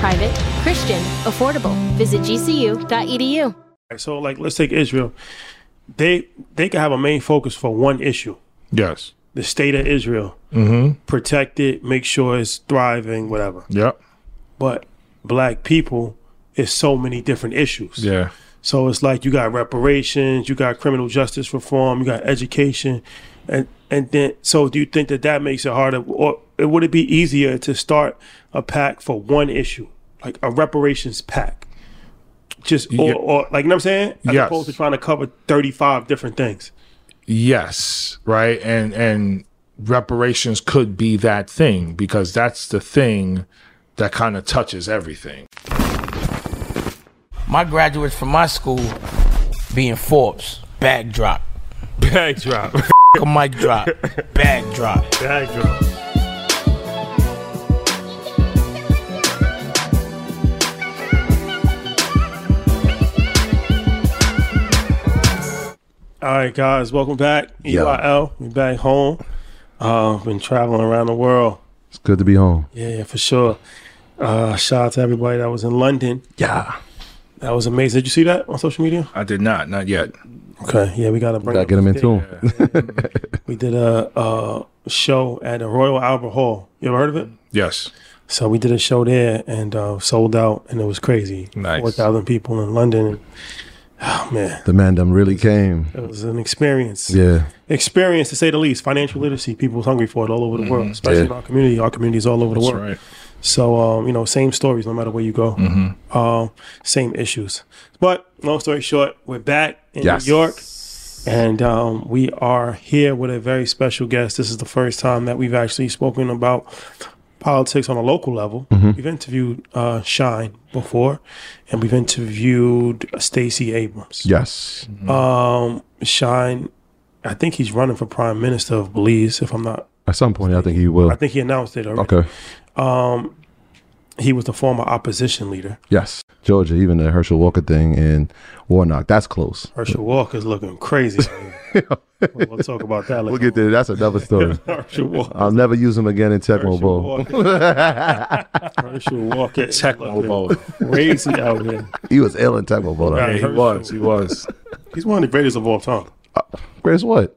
Private, Christian, affordable. Visit gcu.edu. So, let's take Israel. They could have a main focus for one issue. Yes. The state of Israel. Mm-hmm. Protect it, make sure it's thriving, whatever. Yep. But black people, it's so many different issues. Yeah. So it's like you got reparations, you got criminal justice reform, you got education. And then, so do you think that makes it harder? Or would it be easier to start a pack for one issue? Like a reparations pack? Or like, you know what I'm saying? As yes. opposed to trying to cover 35 different things. Yes, right? And reparations could be that thing, because that's the thing that kind of touches everything. My graduates from my school being Forbes, bag drop. A mic drop, bag drop. All right, guys, welcome back. EYL, we back home. Been traveling around the world. It's good to be home. Yeah, for sure. Shout out to everybody that was in London. Yeah. That was amazing. Did you see that on social media? I did not. Not yet. Okay. Yeah, we got to bring them. Got to get them into them. Yeah. We did a show at the Royal Albert Hall. You ever heard of it? Yes. So we did a show there and sold out, and it was crazy. Nice. 4,000 people in London. Oh, man. The mandem really came. It was an experience. Yeah. Experience, to say the least. Financial literacy. People was hungry for it all over the world, especially in our community. Our community is all over the world. Right. So, same stories no matter where you go. Mm-hmm. Same issues. But long story short, we're back in New York. And we are here with a very special guest. This is the first time that we've actually spoken about politics on a local level. Mm-hmm. We've interviewed Shine before, and we've interviewed Stacey Abrams. Yes. Mm-hmm. Shine, I think he's running for prime minister of Belize, if I'm not. At some point, I think he will. I think he announced it already. Okay. He was the former opposition leader. Yes. Georgia, even the Herschel Walker thing in Warnock, that's close. Herschel Walker's looking crazy. We'll talk about that later. We'll get there. That's another story. Herschel Walker. I'll never use him again in Tecmo Bowl. Herschel Walker. Tecmo Bowl. Crazy out here. He was ill in Tecmo Bowl. Right, he was. He's one of the greatest of all time. Greatest what?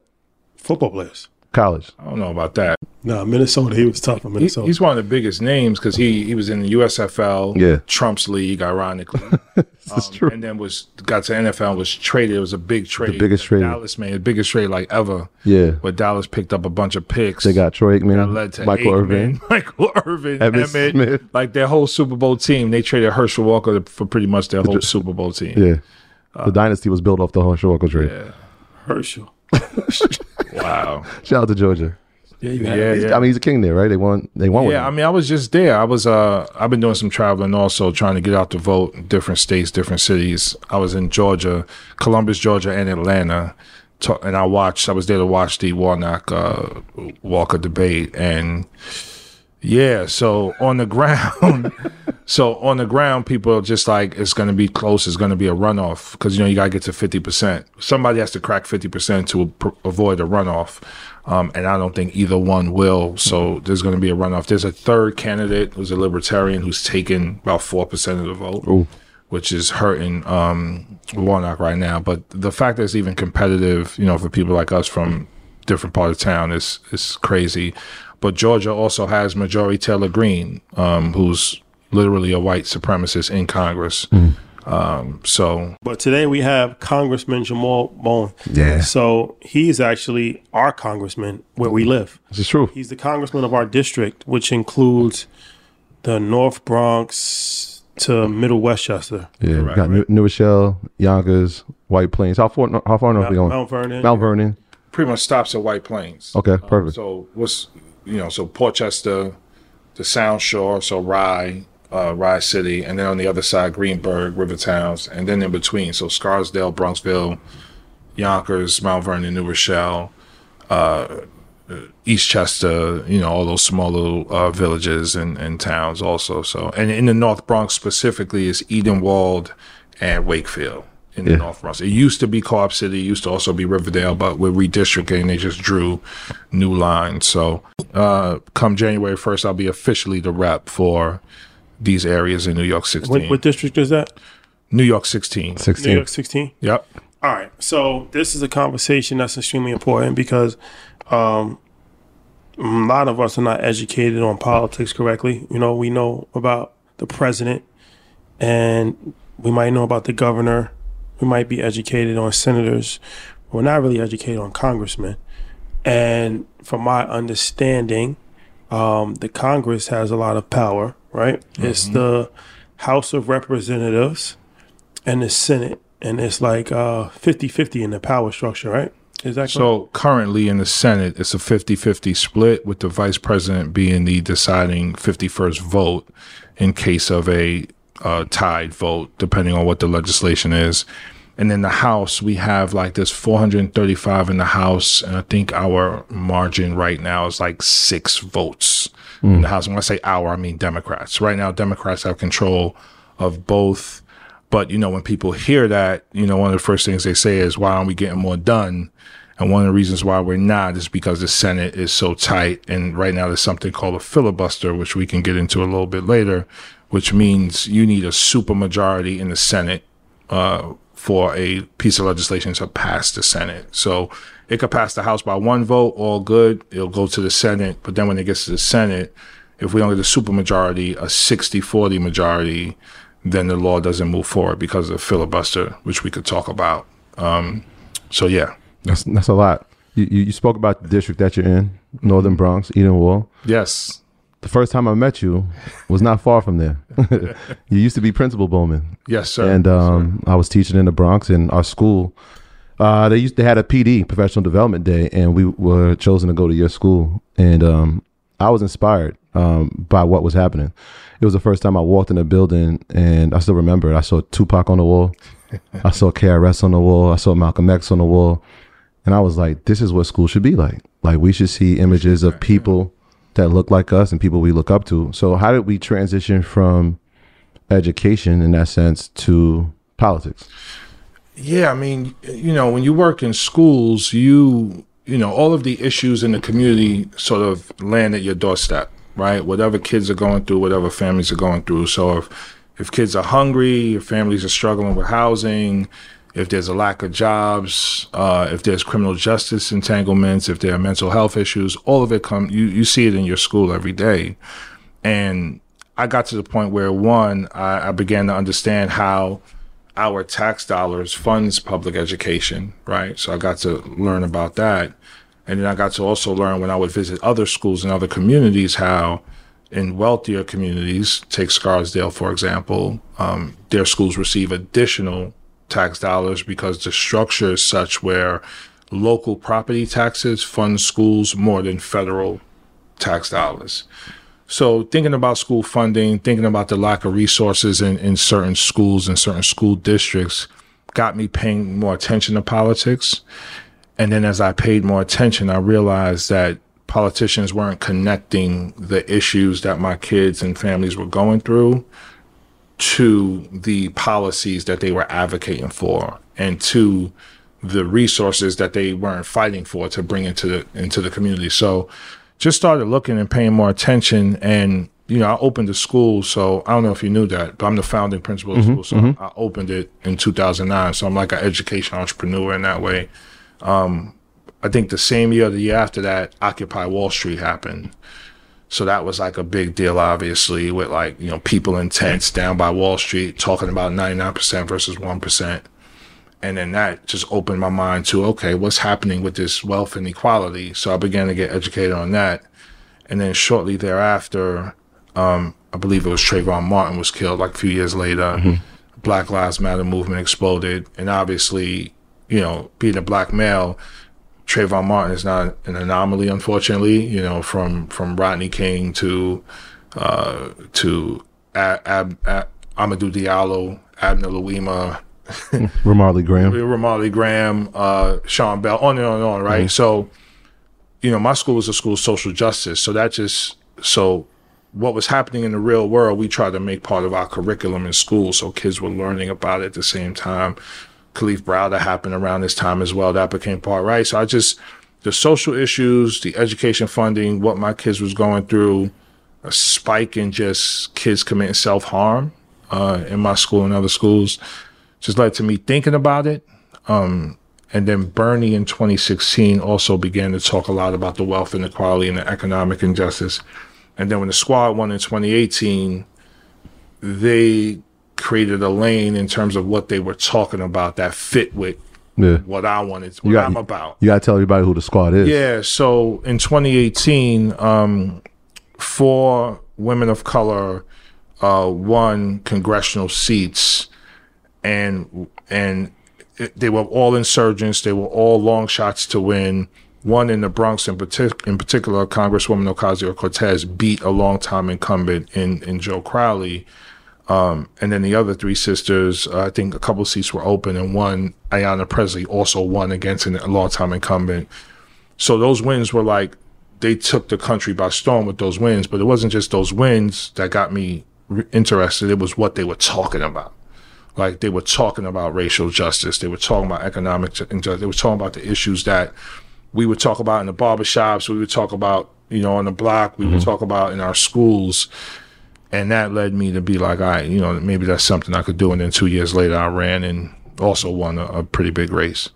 Football players. College. I don't know about that. No, Minnesota. He was tough in Minnesota. He's one of the biggest names because he was in the USFL, Trump's league, ironically. That's true. And then got to NFL and was traded. It was a big trade. The biggest trade. Dallas made the biggest trade like ever. Yeah. Where Dallas picked up a bunch of picks. They got Troy Aikman. That led to Michael Irvin, Emmitt Smith. Like their whole Super Bowl team. They traded Herschel Walker for pretty much their whole Super Bowl team. Yeah. The dynasty was built off the Herschel Walker trade. Yeah. Herschel. Wow! Shout out to Georgia. Yeah. I mean, he's a king there, right? They won. Yeah, with him. I mean, I was just there. I was I've been doing some traveling, also trying to get out the vote in different states, different cities. I was in Georgia, Columbus, Georgia, and Atlanta, and I was there to watch the Warnock Walker debate, and so on the ground. So on the ground, people are just like, it's going to be close. It's going to be a runoff because, you got to get to 50%. Somebody has to crack 50% to avoid a runoff. And I don't think either one will. So there's going to be a runoff. There's a third candidate who's a libertarian who's taken about 4% of the vote, which is hurting Warnock right now. But the fact that it's even competitive, for people like us from different parts of town is crazy. But Georgia also has Marjorie Taylor Greene, who's literally a white supremacist in Congress. But today we have Congressman Jamal Bowman. Yeah. So he's actually our congressman where we live. This is true. He's the congressman of our district, which includes the North Bronx to Middle Westchester. Yeah, right, got right. New Rochelle, Yonkers, White Plains. How far north are we going? Mount Vernon. Mount Vernon. Pretty much stops at White Plains. Okay, perfect. So Port Chester, the Sound Shore, so Rye. Rye City, and then on the other side, Greenburgh, River Towns, and then in between, so Scarsdale, Bronxville, Yonkers, Mount Vernon, New Rochelle, East Chester, all those small little villages and towns also. So, and in the North Bronx specifically is Edenwald and Wakefield in the North Bronx. It used to be Co-op City, used to also be Riverdale, but we're redistricting, they just drew new lines. So, come January 1st, I'll be officially the rep for these areas in New York 16. What district is that? New York 16. New York 16? Yep. All right. So this is a conversation that's extremely important because a lot of us are not educated on politics correctly. We know about the president and we might know about the governor. We might be educated on senators. We're not really educated on congressmen. And from my understanding, the Congress has a lot of power. Right? Mm-hmm. It's the House of Representatives and the Senate, and it's like 50-50 in the power structure, right? Is that correct? So currently in the Senate, it's a 50-50 split, with the vice president being the deciding 51st vote in case of a tied vote, depending on what the legislation is. And then the House, we have like this 435 in the House, and I think our margin right now is like 6 votes in the House. And when I say our, I mean Democrats. Right now, Democrats have control of both. But, when people hear that, one of the first things they say is, why aren't we getting more done? And one of the reasons why we're not is because the Senate is so tight. And right now there's something called a filibuster, which we can get into a little bit later, which means you need a supermajority in the Senate for a piece of legislation to pass the Senate. So it could pass the House by 1 vote, all good. It'll go to the Senate. But then when it gets to the Senate, if we don't get a supermajority, a 60-40 majority, then the law doesn't move forward because of the filibuster, which we could talk about. That's a lot. You spoke about the district that you're in, Northern Bronx, Edenwald. Yes. The first time I met you was not far from there. You used to be Principal Bowman. Yes, sir. And I was teaching in the Bronx, and our school, they had a PD, Professional Development Day, and we were chosen to go to your school. And I was inspired by what was happening. It was the first time I walked in a building, and I still remember it. I saw Tupac on the wall. I saw KRS on the wall. I saw Malcolm X on the wall. And I was like, this is what school should be like. Like, we should see images of people that look like us and people we look up to. So how did we transition from education in that sense to politics? Yeah, I mean, when you work in schools, all of the issues in the community sort of land at your doorstep, right? Whatever kids are going through, whatever families are going through. So if kids are hungry, if families are struggling with housing, if there's a lack of jobs, if there's criminal justice entanglements, if there are mental health issues, all of it you see it in your school every day. And I got to the point where, one, I began to understand how our tax dollars funds public education, right? So I got to learn about that. And then I got to also learn, when I would visit other schools and other communities, how in wealthier communities, take Scarsdale, for example, their schools receive additional tax dollars because the structure is such where local property taxes fund schools more than federal tax dollars. So thinking about school funding, thinking about the lack of resources in certain schools and certain school districts got me paying more attention to politics. And then as I paid more attention, I realized that politicians weren't connecting the issues that my kids and families were going through to the policies that they were advocating for, and to the resources that they weren't fighting for to bring into the community. So just started looking and paying more attention. And, I opened the school. So I don't know if you knew that, but I'm the founding principal of the school. So I opened it in 2009. So I'm like an education entrepreneur in that way. I think the same year or the year after that, Occupy Wall Street happened. So that was like a big deal, obviously, with like, you know, people in tents down by Wall Street talking about 99% versus 1%. And then that just opened my mind to, okay, what's happening with this wealth inequality? So I began to get educated on that. And then shortly thereafter, I believe it was Trayvon Martin was killed like a few years later. Mm-hmm. Black Lives Matter movement exploded. And obviously, you know, being a black male, Trayvon Martin is not an anomaly, unfortunately, you know, from Rodney King to Amadou Diallo, Abner Louima, Ramali Graham, Sean Bell, on and on and on, right? Mm-hmm. So, you know, my school was a school of social justice. So that just, so what was happening in the real world, we tried to make part of our curriculum in school. So kids were learning about it at the same time. Khalif Browder happened around this time as well. That became part, right? So I just, the social issues, the education funding, what my kids was going through, a spike in just kids committing self-harm in my school and other schools, just led to me thinking about it. And then Bernie in 2016 also began to talk a lot about the wealth inequality and the economic injustice. And then when the squad won in 2018, they created a lane in terms of what they were talking about that fit with what I wanted, I'm about. You got to tell everybody who the squad is. Yeah. So in 2018, 4 women of color won congressional seats, and they were all insurgents. They were all long shots to win. One in the Bronx, in particular, Congresswoman Ocasio-Cortez beat a longtime incumbent in Joe Crowley. And then the other 3 sisters, I think a couple seats were open, and one, Ayanna Presley, also won against a longtime incumbent. So those wins were like, they took the country by storm with those wins, but it wasn't just those wins that got me interested. It was what they were talking about. Like, they were talking about racial justice. They were talking about economic injustice. They were talking about the issues that we would talk about in the barbershops. We would talk about, you know, on the block. We mm-hmm. would talk about in our schools. And that led me to be like, all right, you know, maybe that's something I could do. And then 2 years later, I ran and also won a pretty big race.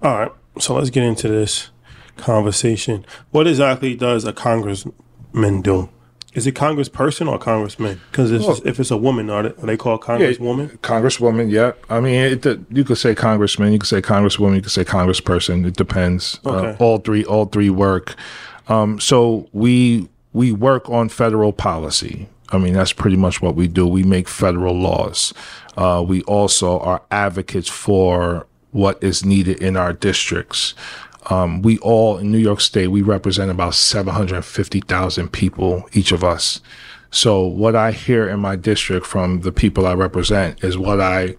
All right. So let's get into this conversation. What exactly does a congressman do? Is it congressperson or congressman? Because if it's a woman, are they called congresswoman? Yeah, congresswoman, yeah. I mean, you could say congressman, you could say congresswoman, you could say congressperson. It depends. Okay. All three work. So we work on federal policy. I mean, that's pretty much what we do. We make federal laws. We also are advocates for what is needed in our districts. We all, in New York State, we represent about 750,000 people, each of us. So what I hear in my district from the people I represent is what I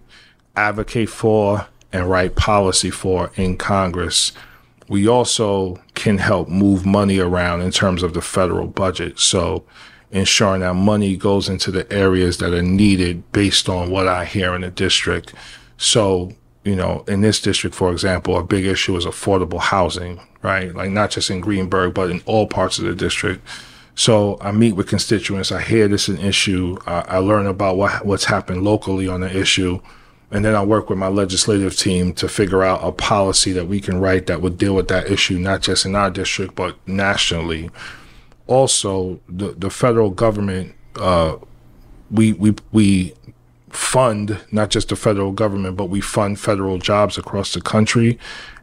advocate for and write policy for in Congress. We also can help move money around in terms of the federal budget. So ensuring that money goes into the areas that are needed based on what I hear in the district. So, you know, in this district, for example, a big issue is affordable housing, right? Like, not just in Greenburgh, but in all parts of the district. So I meet with constituents. I hear this is an issue. I learn about what's happened locally on the issue. And then I work with my legislative team to figure out a policy that we can write that would deal with that issue, not just in our district, but nationally. Also, the federal government, we fund not just the federal government, but we fund federal jobs across the country,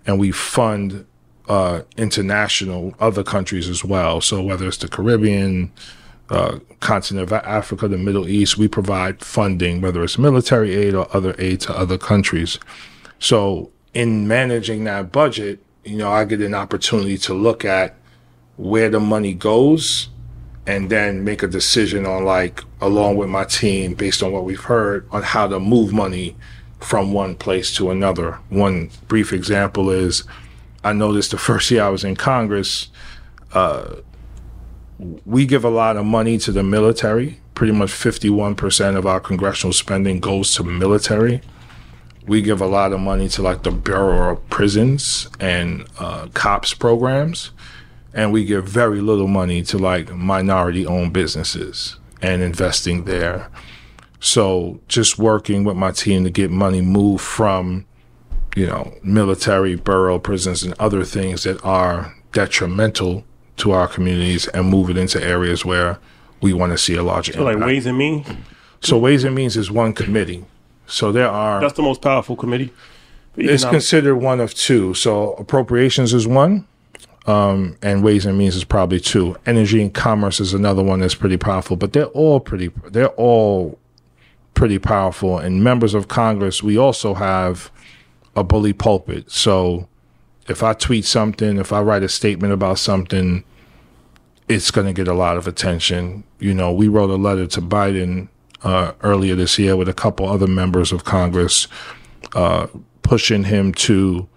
and we fund international other countries as well. So whether it's the Caribbean, continent of Africa, the Middle East, we provide funding, whether it's military aid or other aid to other countries. So in managing that budget, you know, I get an opportunity to look at where the money goes and then make a decision on, like, along with my team, based on what we've heard, on how to move money from one place to another. One brief example is, I noticed the first year I was in Congress, we give a lot of money to the military. Pretty much 51% of our congressional spending goes to military. We give a lot of money to, like, the Bureau of Prisons and cops programs. And we give very little money to, like, minority-owned businesses and investing there. So just working with my team to get money moved from, you know, military, borough, prisons, and other things that are detrimental to our communities and move it into areas where we want to see a larger impact. So like Ways and Means? So Ways and Means is one committee. So there are... That's the most powerful committee. It's considered one of two. So appropriations is one, and Ways and Means is probably two. Energy and commerce is another one that's pretty powerful, but they're all pretty powerful. And members of Congress, we also have a bully pulpit. So if I tweet something, if I write a statement about something, it's going to get a lot of attention. You know, we wrote a letter to Biden earlier this year with a couple other members of Congress pushing him to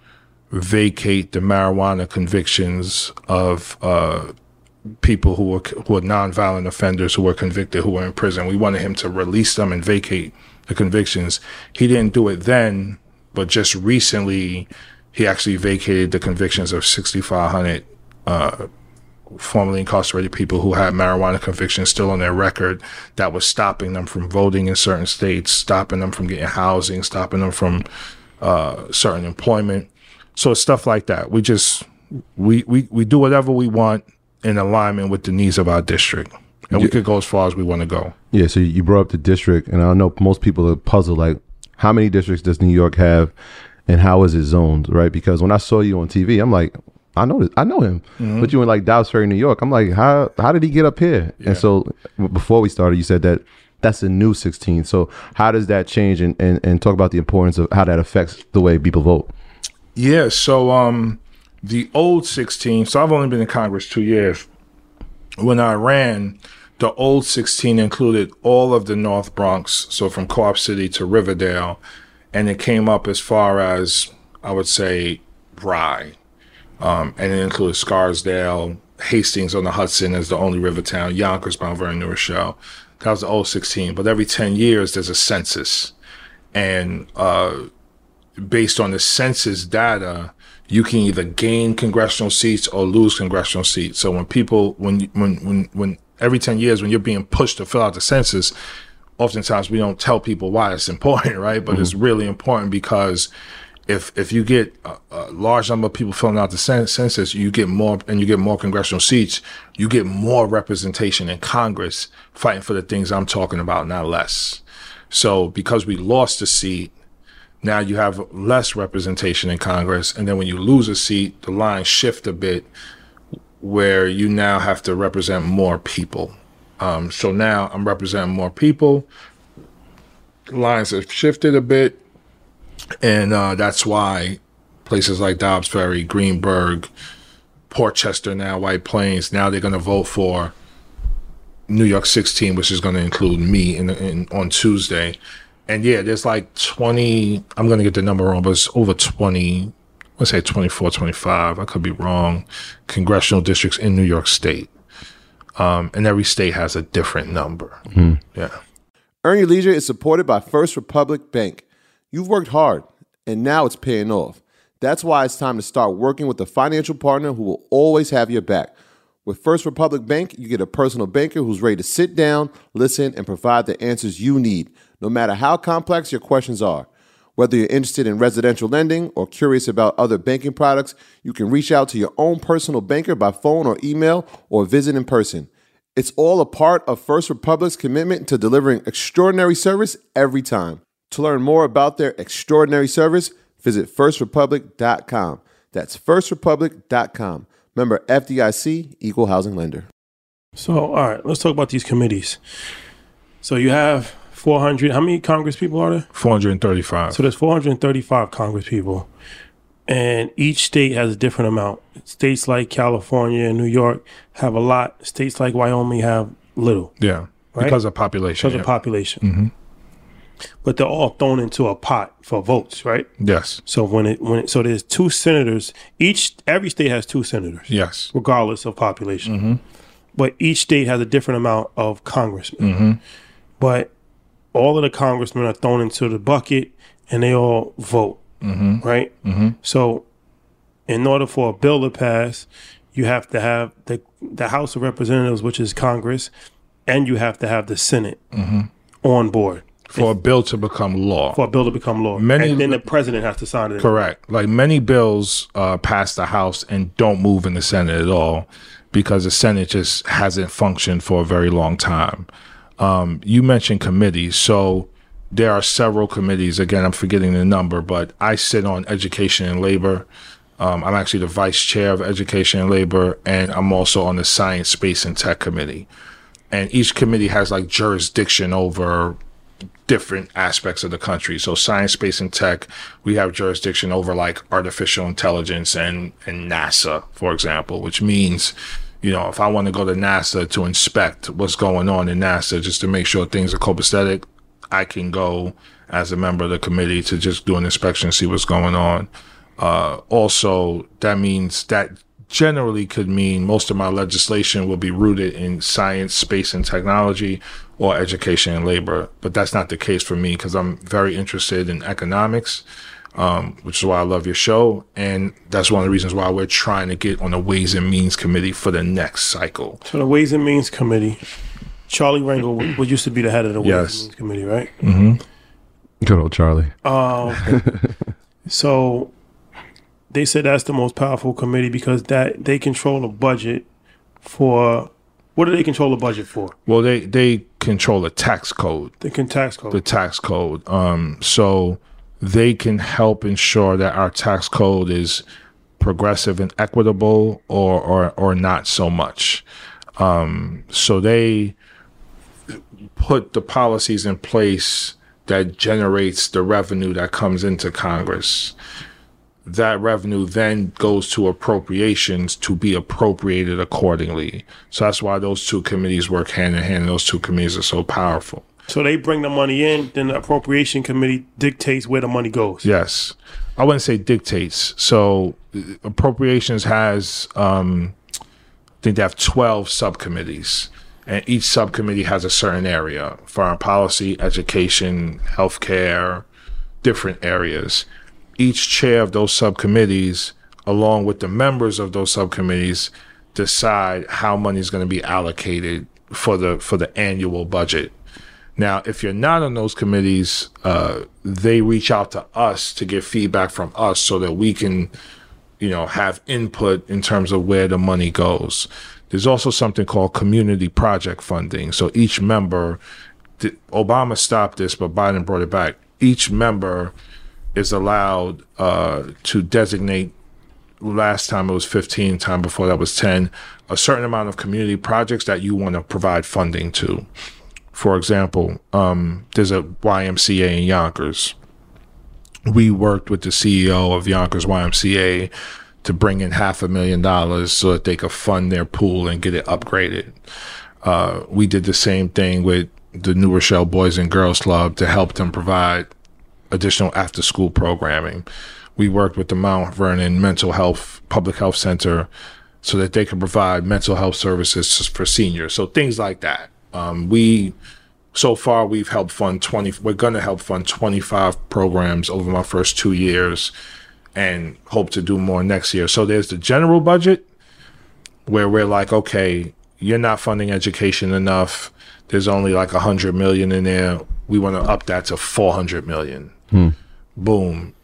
vacate the marijuana convictions of people who are nonviolent offenders who were convicted, who were in prison. We wanted him to release them and vacate the convictions. He didn't do it then, but just recently he actually vacated the convictions of 6,500 formerly incarcerated people who had marijuana convictions still on their record that was stopping them from voting in certain states, stopping them from getting housing, stopping them from certain employment. So it's stuff like that. We just we do whatever we want in alignment with the needs of our district, and we could go as far as we want to go. Yeah. So you brought up the district, and I know most people are puzzled, like, how many districts does New York have, and how is it zoned, right? Because when I saw you on TV, I'm like, I know him, mm-hmm. But you in like Dobbs Ferry, New York. I'm like, how did he get up here? Yeah. And so before we started, you said that that's a new 16. So how does that change, and talk about the importance of how that affects the way people vote? Yeah. So the old 16. So I've only been in Congress 2 years. When I ran, the old 16 included all of the North Bronx, so from Co-op City to Riverdale, and it came up as far as, I would say, Rye. And it included Scarsdale, Hastings on the Hudson as the only river town, Yonkers, Mount Vernon, New Rochelle. That was the old 16. But every 10 years, there's a census. And based on the census data, you can either gain congressional seats or lose congressional seats. So when people, when every 10 years, when you're being pushed to fill out the census, oftentimes we don't tell people why it's important, right? But mm-hmm. It's really important because if you get a large number of people filling out the census, you get more congressional seats, you get more representation in Congress fighting for the things I'm talking about, not less. So because we lost a seat, now you have less representation in Congress. And then when you lose a seat, the lines shift a bit where you now have to represent more people. So now I'm representing more people. Lines have shifted a bit. And that's why places like Dobbs Ferry, Greenburgh, Port Chester now, White Plains, now they're going to vote for New York 16, which is going to include me on Tuesday. And yeah, there's like 20, I'm going to get the number wrong, but it's over 20, let's say 24, 25, I could be wrong, congressional districts in New York State. And every state has a different number. Mm-hmm. Yeah. Earn Your Leisure is supported by First Republic Bank. You've worked hard, and now it's paying off. That's why it's time to start working with a financial partner who will always have your back. With First Republic Bank, you get a personal banker who's ready to sit down, listen, and provide the answers you need, no matter how complex your questions are. Whether you're interested in residential lending or curious about other banking products, you can reach out to your own personal banker by phone or email or visit in person. It's all a part of First Republic's commitment to delivering extraordinary service every time. To learn more about their extraordinary service, visit firstrepublic.com. That's firstrepublic.com. Member FDIC, Equal Housing Lender. So, all right, let's talk about these committees. So you have 400. How many Congress people are there? 435. So there's 435 Congress people, and each state has a different amount. States like California and New York have a lot. States like Wyoming have little. Yeah, right? Because of population. Because of population. Mm-hmm. But they're all thrown into a pot for votes, right? Yes. So so there's two senators. Every state has two senators. Yes. Regardless of population, mm-hmm. But each state has a different amount of congressmen. Mm-hmm. But all of the congressmen are thrown into the bucket, and they all vote, mm-hmm. right? Mm-hmm. So, in order for a bill to pass, you have to have the House of Representatives, which is Congress, and you have to have the Senate mm-hmm. on board. For a bill to become law. And then the president has to sign it. Correct. Like many bills pass the House and don't move in the Senate at all. because the Senate just hasn't functioned for a very long time. You mentioned committees. So there are several committees. Again, I'm forgetting the number, but I sit on Education and Labor. I'm actually the vice chair of Education and Labor, and I'm also on the Science, Space, and Tech Committee. And each committee has like jurisdiction over different aspects of the country. So Science, Space, and Tech, we have jurisdiction over like artificial intelligence and NASA, for example, which means, you know, if I want to go to NASA to inspect what's going on in NASA just to make sure things are copacetic, I can go as a member of the committee to just do an inspection and see what's going on. Also, that means that generally could mean most of my legislation will be rooted in science, space, and technology or education and labor. But that's not the case for me because I'm very interested in economics, which is why I love your show. And that's one of the reasons why we're trying to get on the Ways and Means Committee for the next cycle. So the Ways and Means Committee, Charlie Rangel used to be the head of the Ways and Means Committee, right? Mm-hmm. Good old Charlie. So they said that's the most powerful committee because that they control a budget for. What do they control the budget for? Well, they control a tax code. The tax code. So they can help ensure that our tax code is progressive and equitable, or not so much. So they put the policies in place that generates the revenue that comes into Congress. That revenue then goes to appropriations to be appropriated accordingly. So that's why those two committees work hand in hand. Those two committees are so powerful. So they bring the money in, then the appropriation committee dictates where the money goes. Yes. I wouldn't say dictates. So appropriations has, I think they have 12 subcommittees. And each subcommittee has a certain area: foreign policy, education, healthcare, different areas. Each chair of those subcommittees, along with the members of those subcommittees, decide how money is going to be allocated for the annual budget. Now, if you're not on those committees, they reach out to us to get feedback from us so that we can, you know, have input in terms of where the money goes. There's also something called community project funding. So each member, Obama stopped this, but Biden brought it back. Each member is allowed to designate, last time it was 15, time before that was 10, a certain amount of community projects that you want to provide funding to. For example, there's a YMCA in Yonkers. We worked with the CEO of Yonkers YMCA to bring in $500,000 so that they could fund their pool and get it upgraded. We did the same thing with the New Rochelle Boys and Girls Club to help them provide additional after-school programming. We worked with the Mount Vernon Mental Health Public Health Center so that they could provide mental health services for seniors. So things like that. We've helped fund we're going to help fund 25 programs over my first 2 years and hope to do more next year. So there's the general budget where we're like, okay, you're not funding education enough. There's only like $100 million in there. We want to up that to $400 million. Boom.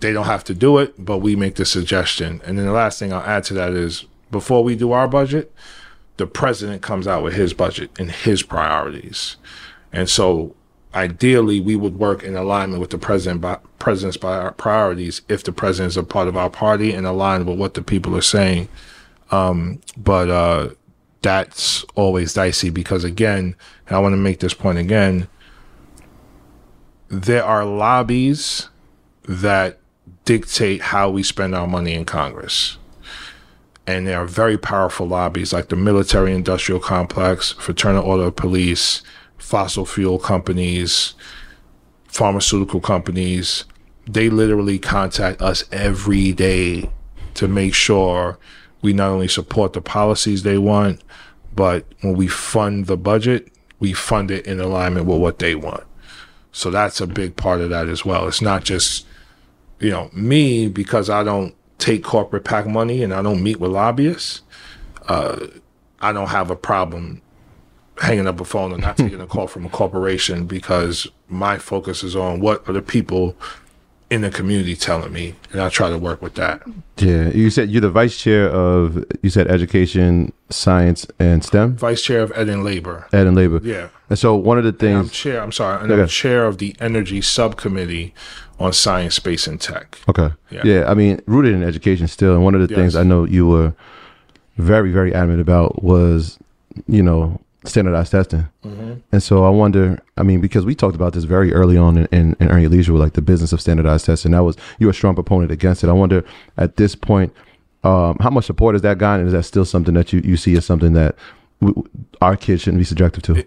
They don't have to do it, but we make the suggestion. And then the last thing I'll add to that is before we do our budget, the president comes out with his budget and his priorities. And so ideally, we would work in alignment with the president's priorities if the president is a part of our party and aligned with what the people are saying. But that's always dicey because, again, and I want to make this point again, there are lobbies that dictate how we spend our money in Congress. And there are very powerful lobbies like the military-industrial complex, Fraternal Order of Police, fossil fuel companies, pharmaceutical companies. They literally contact us every day to make sure we not only support the policies they want, but when we fund the budget, we fund it in alignment with what they want. So that's a big part of that as well. It's not just, you know, me, because I don't take corporate PAC money and I don't meet with lobbyists. I don't have a problem hanging up a phone and not taking a call from a corporation because my focus is on what are the people in the community telling me, and I try to work with that. Yeah, you said you're the vice chair of, you said education, science, and STEM? Vice chair of Ed and Labor. Ed and Labor. Yeah. And so one of the things... I'm chair of the energy subcommittee on science, space, and tech. Okay. Yeah, yeah, I mean, rooted in education still, and one of the things I know you were very, very adamant about was, you know, standardized testing. Mm-hmm. And so I wonder, I mean, because we talked about this very early on in Earn Your Leisure, like the business of standardized testing. That was, you were a strong proponent against it. I wonder at this point, how much support has that gotten? And is that still something that you see as something that our kids shouldn't be subjective to?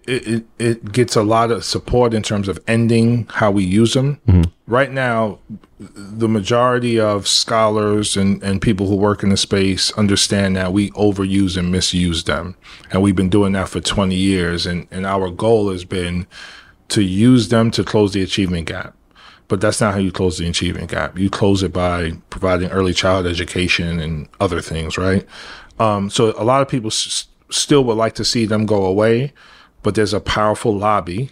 It gets a lot of support in terms of ending how we use them. Mm-hmm. Right now, the majority of scholars and people who work in the space understand that we overuse and misuse them. And we've been doing that for 20 years. And our goal has been to use them to close the achievement gap. But that's not how you close the achievement gap. You close it by providing early childhood education and other things, right? So a lot of people still would like to see them go away, but there's a powerful lobby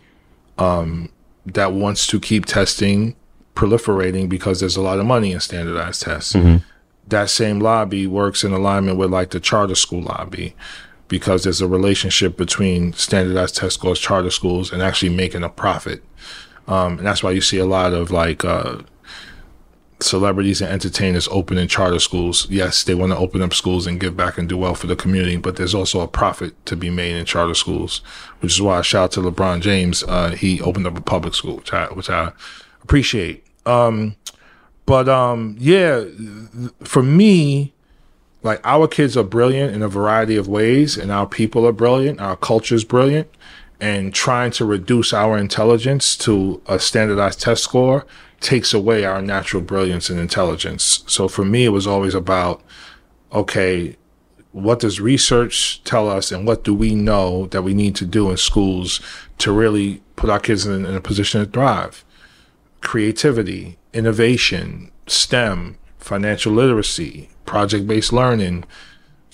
that wants to keep testing proliferating because there's a lot of money in standardized tests. Mm-hmm. That same lobby works in alignment with like the charter school lobby because there's a relationship between standardized test scores, charter schools, and actually making a profit. And that's why you see a lot of like celebrities and entertainers opening charter schools. Yes, they want to open up schools and give back and do well for the community, but there's also a profit to be made in charter schools, which is why I shout out to LeBron James. He opened up a public school, which I appreciate. For me, like, our kids are brilliant in a variety of ways, and our people are brilliant, our culture is brilliant, and trying to reduce our intelligence to a standardized test score takes away our natural brilliance and intelligence. So for me, it was always about, okay, what does research tell us and what do we know that we need to do in schools to really put our kids in a position to thrive? Creativity, innovation, STEM, financial literacy, project-based learning.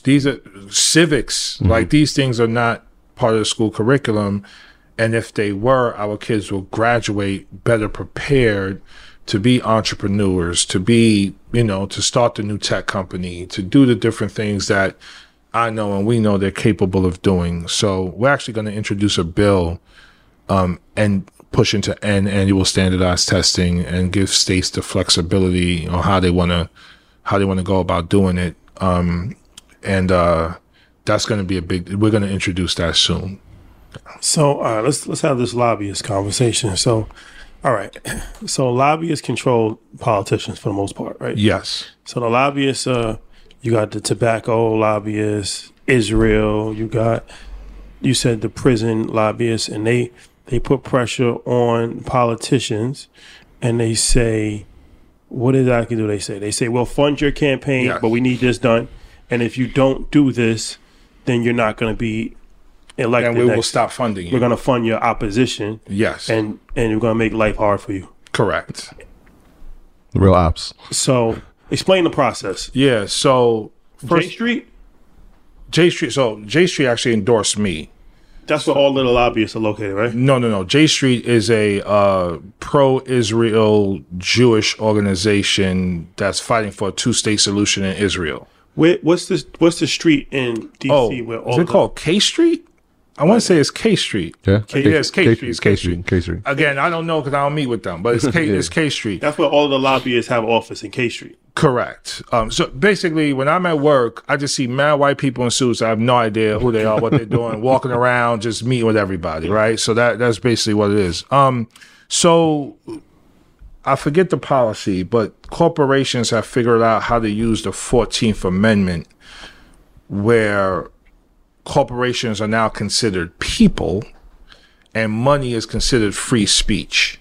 These are civics. Mm-hmm. Like, these things are not part of the school curriculum. And if they were, our kids will graduate better prepared to be entrepreneurs, to be, you know, to start the new tech company, to do the different things that I know and we know they're capable of doing. So we're actually going to introduce a bill and push into end annual standardized testing and give states the flexibility on how they want to go about doing it. That's going to be we're going to introduce that soon. So let's have this lobbyist conversation. So, all right. So lobbyists control politicians for the most part, right? Yes. So the lobbyists, you got the tobacco lobbyists, Israel. You said the prison lobbyists, and they put pressure on politicians, and they say, what exactly do they say? They say, well, fund your campaign, but we need this done. And if you don't do this, then you're not going to be elected. And we will stop funding you. We're going to fund your opposition. Yes. And we're going to make life hard for you. Correct. Real ops. So explain the process. Yeah. So first, J Street. So J Street actually endorsed me. That's where all little lobbyists are located, right? No. J Street is a pro-Israel Jewish organization that's fighting for a two-state solution in Israel. What's the street in D.C. where all is it called K Street? I want to say it's K Street. Yeah, it's K Street. It's K Street. K Street. Again, I don't know because I don't meet with them, but it's K. Yeah. It's K Street. That's where all the lobbyists have office in K Street. Correct. So basically, when I'm at work, I just see mad white people in suits. I have no idea who they are, what they're doing, walking around, just meeting with everybody, right? So that's basically what it is. So I forget the policy, but corporations have figured out how to use the 14th Amendment, where corporations are now considered people and money is considered free speech.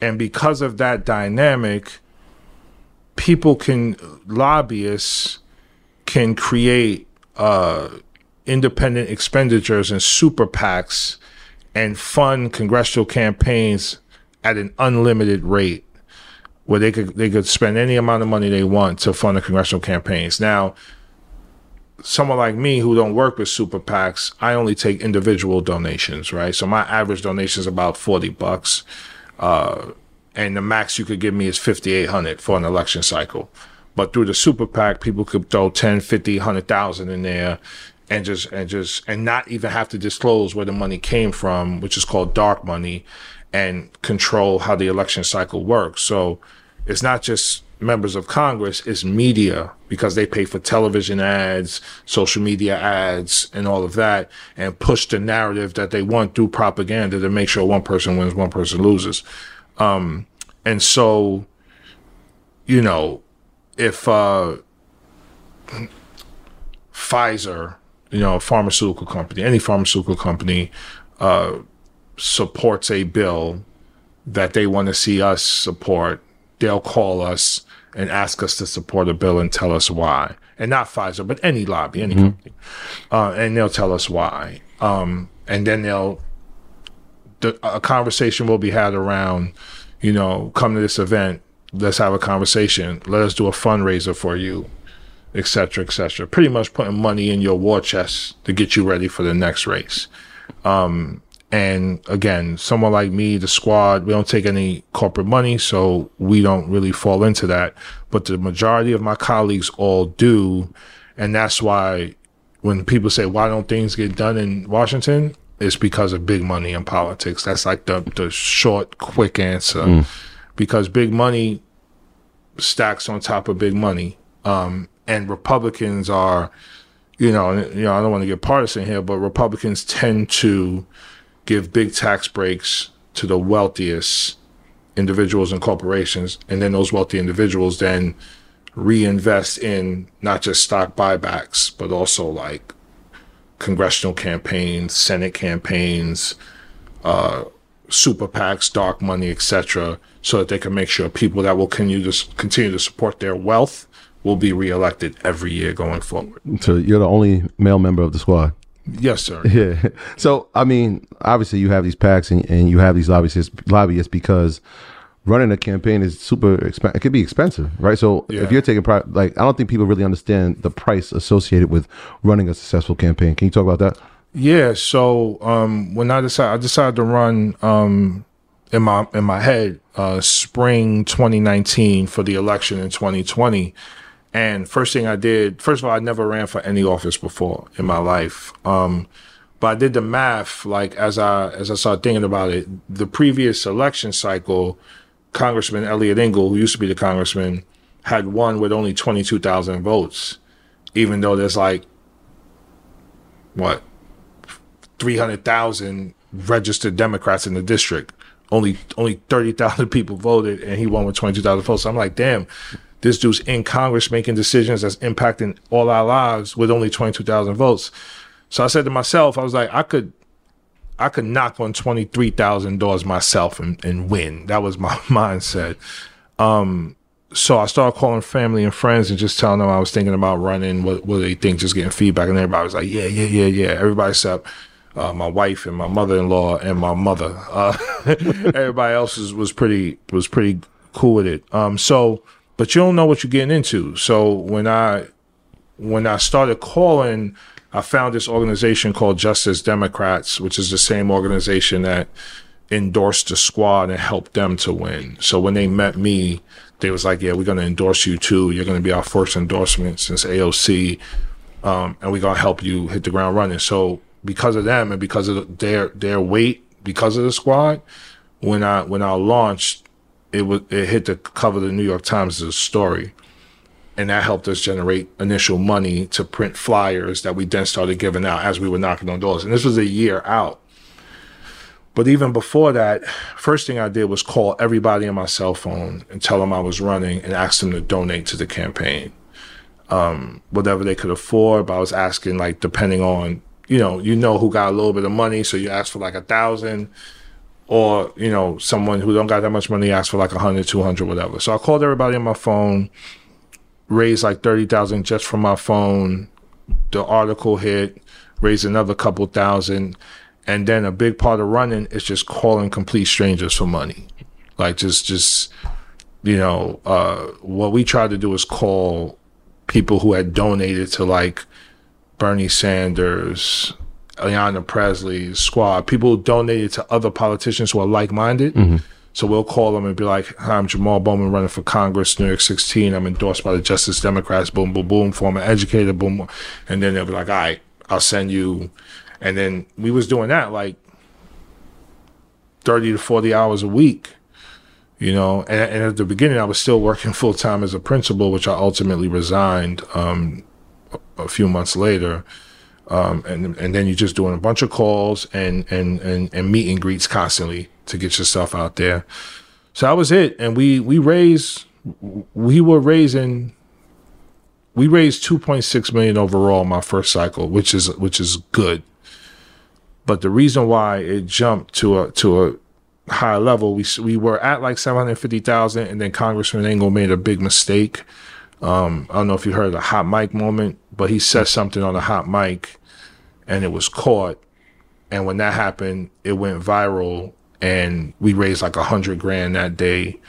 And because of that dynamic, lobbyists can create independent expenditures and super PACs and fund congressional campaigns at an unlimited rate, where they could spend any amount of money they want to fund the congressional campaigns. Now, someone like me who don't work with super PACs, I only take individual donations, right? So my average donation is about $40. and the max you could give me is $5,800 for an election cycle. But through the super PAC, people could throw $10, $50, $100,000 in there, and not even have to disclose where the money came from, which is called dark money, and control how the election cycle works. So it's not just members of Congress, it's media, because they pay for television ads, social media ads, and all of that, and push the narrative that they want through propaganda to make sure one person wins, one person loses. And so, you know, if Pfizer, you know, a pharmaceutical company, any pharmaceutical company, supports a bill that they want to see us support, they'll call us and ask us to support a bill and tell us why. And not Pfizer, but any lobby, any company. And they'll tell us why. And then a conversation will be had around, you know, come to this event, let's have a conversation, let us do a fundraiser for you, et cetera, et cetera. Pretty much putting money in your war chest to get you ready for the next race. And again, someone like me, the squad, we don't take any corporate money, so we don't really fall into that. But the majority of my colleagues all do. And that's why when people say, why don't things get done in Washington? It's because of big money in politics. That's like the short, quick answer. Because big money stacks on top of big money. And Republicans are, you know, I don't want to get partisan here, but Republicans tend to give big tax breaks to the wealthiest individuals and corporations, and then those wealthy individuals then reinvest in not just stock buybacks, but also like congressional campaigns, Senate campaigns, super PACs, dark money, etc., so that they can make sure people that will continue to support their wealth will be reelected every year going forward. So you're the only male member of the squad? Yes, sir. Yeah. So, I mean, obviously you have these PACs and you have these lobbyists because running a campaign is super expensive. It could be expensive, right? So if you're taking private, like, I don't think people really understand the price associated with running a successful campaign. Can you talk about that? Yeah. So when I decided to run in my head spring 2019 for the election in 2020. And first thing I did, first of all, I never ran for any office before in my life. But I did the math, like as I started thinking about it, the previous election cycle, Congressman Elliot Engel, who used to be the congressman, had won with only 22,000 votes, even though there's like, what, 300,000 registered Democrats in the district. Only 30,000 people voted, and he won with 22,000 votes. So I'm like, damn. This dude's in Congress making decisions that's impacting all our lives with only 22,000 votes. So I said to myself, I was like, I could knock on 23,000 doors myself and win. That was my mindset. So I started calling family and friends and just telling them I was thinking about running, what they think, just getting feedback. And everybody was like, yeah. Everybody except my wife and my mother-in-law and my mother. Everybody else was pretty cool with it. But you don't know what you're getting into. So when I started calling, I found this organization called Justice Democrats, which is the same organization that endorsed the squad and helped them to win. So when they met me, they was like, yeah, we're going to endorse you too. You're going to be our first endorsement since AOC, and we're going to help you hit the ground running. So because of them and because of their weight, because of the squad, when I launched, it hit the cover of the New York Times as a story, and that helped us generate initial money to print flyers that we then started giving out as we were knocking on doors. And this was a year out. But even before that, first thing I did was call everybody on my cell phone and tell them I was running and ask them to donate to the campaign, whatever they could afford. But I was asking, like, depending on, you know who got a little bit of money, so you asked for like 1,000. Or, you know, someone who don't got that much money asks for like 100, 200, whatever. So I called everybody on my phone, raised like 30,000 just from my phone. The article hit, raised another couple thousand. And then a big part of running is just calling complete strangers for money. Like what we tried to do is call people who had donated to like Bernie Sanders, Ayanna Presley's squad, people who donated to other politicians who are like-minded. Mm-hmm. So we'll call them and be like, hi, I'm Jamal Bowman running for Congress, New York 16. I'm endorsed by the Justice Democrats, boom, boom, boom, former educator, boom. And then they'll be like, all right, I'll send you. And then we was doing that like 30 to 40 hours a week, you know. And at the beginning, I was still working full-time as a principal, which I ultimately resigned a few months later. And then you're just doing a bunch of calls and meet and greets constantly to get yourself out there. So that was it. And we raised $2.6 million overall my first cycle, which is good. But the reason why it jumped to a higher level, we were at like 750,000, and then Congressman Engel made a big mistake. I don't know if you heard the hot mic moment, but he said something on the hot mic and it was caught. And when that happened, it went viral and we raised like $100,000 that day,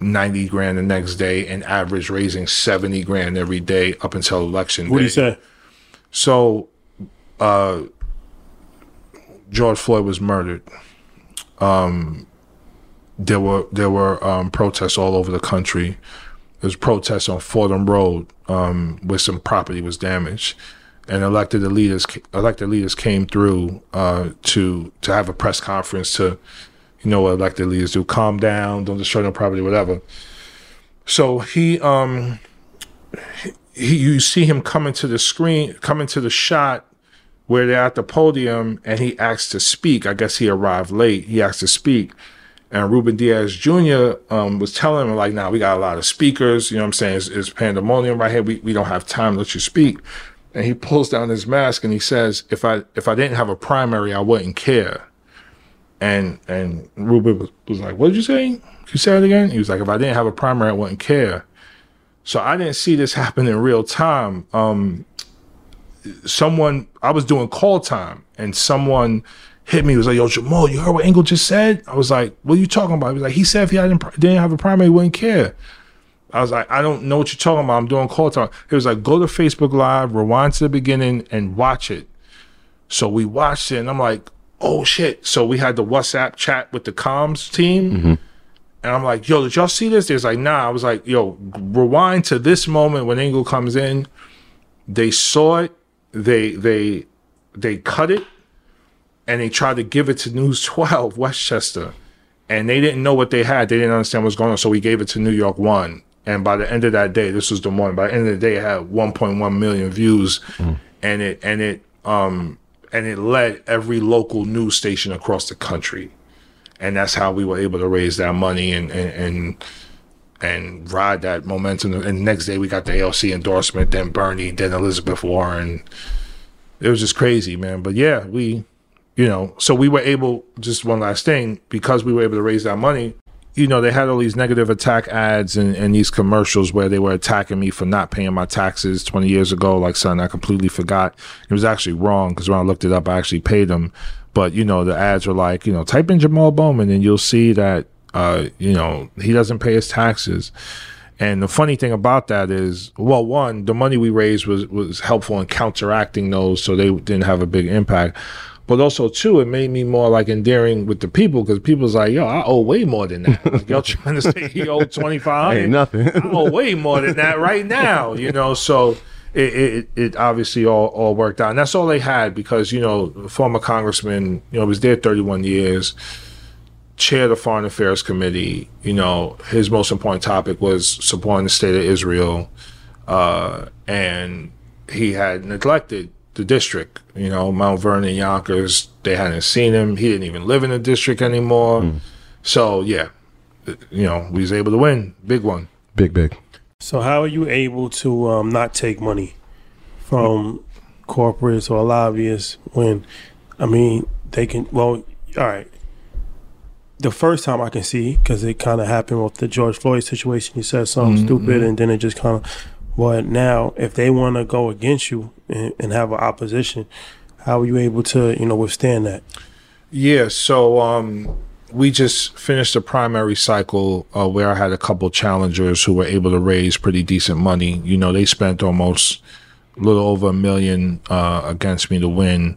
$90,000 the next day, and average raising $70,000 every day up until election day. What do you say? So, George Floyd was murdered. There were protests all over the country. There was protests on Fordham Road where some property was damaged, and elected leaders came through to have a press conference to, you know, what elected leaders do, calm down, don't destroy no property, whatever. So he you see him coming to the shot where they're at the podium, and he asked to speak. I guess he arrived late. He asked to speak. And Ruben Diaz Jr. Was telling him, like, nah, we got a lot of speakers. You know what I'm saying? It's pandemonium right here. We don't have time to let you speak. And he pulls down his mask and he says, if I didn't have a primary, I wouldn't care. And Ruben was like, what did you say? Can you say it again? He was like, if I didn't have a primary, I wouldn't care. So I didn't see this happen in real time. I was doing call time, and someone hit me. He was like, yo, Jamal, you heard what Engel just said? I was like, what are you talking about? He was like, he said if he didn't have a primary, he wouldn't care. I was like, I don't know what you're talking about. I'm doing call time. He was like, go to Facebook Live, rewind to the beginning, and watch it. So we watched it, and I'm like, oh, shit. So we had the WhatsApp chat with the comms team, mm-hmm. and I'm like, yo, did y'all see this? There's like, nah. I was like, yo, rewind to this moment when Engel comes in. They saw it. They cut it. And they tried to give it to News 12, Westchester. And they didn't know what they had. They didn't understand what was going on. So we gave it to New York One. And by the end of that day, this was the morning, by the end of the day, it had 1.1 million views. Mm. And it led every local news station across the country. And that's how we were able to raise that money and ride that momentum. And the next day we got the AOC endorsement, then Bernie, then Elizabeth Warren. It was just crazy, man. But yeah, you know, so we were able, just one last thing, because we were able to raise that money, you know, they had all these negative attack ads and these commercials where they were attacking me for not paying my taxes 20 years ago, like something I completely forgot. It was actually wrong, because when I looked it up, I actually paid them. But, you know, the ads were like, you know, type in Jamal Bowman and you'll see that, you know, he doesn't pay his taxes. And the funny thing about that is, well, one, the money we raised was helpful in counteracting those, so they didn't have a big impact. But also, too, it made me more, like, endearing with the people, because people's like, yo, I owe way more than that. Like, y'all trying to say he owed $2,500? Ain't nothing. I owe way more than that right now, you know? So it obviously all worked out. And that's all they had, because, you know, the former congressman, you know, was there 31 years, chaired the Foreign Affairs Committee. You know, his most important topic was supporting the state of Israel, and he had neglected the district, you know, Mount Vernon, Yonkers, they hadn't seen him. He didn't even live in the district anymore. Mm. So, yeah, you know, we was able to win. Big one. Big. So how are you able to not take money from corporates or lobbyists when, I mean, they can, well, all right. The first time I can see, because it kind of happened with the George Floyd situation, he said something stupid, and then it just kind of, well, now, if they want to go against you and have an opposition, how are you able to, you know, withstand that? Yeah, so we just finished a primary cycle where I had a couple challengers who were able to raise pretty decent money. You know, they spent almost a little over $1 million against me to win,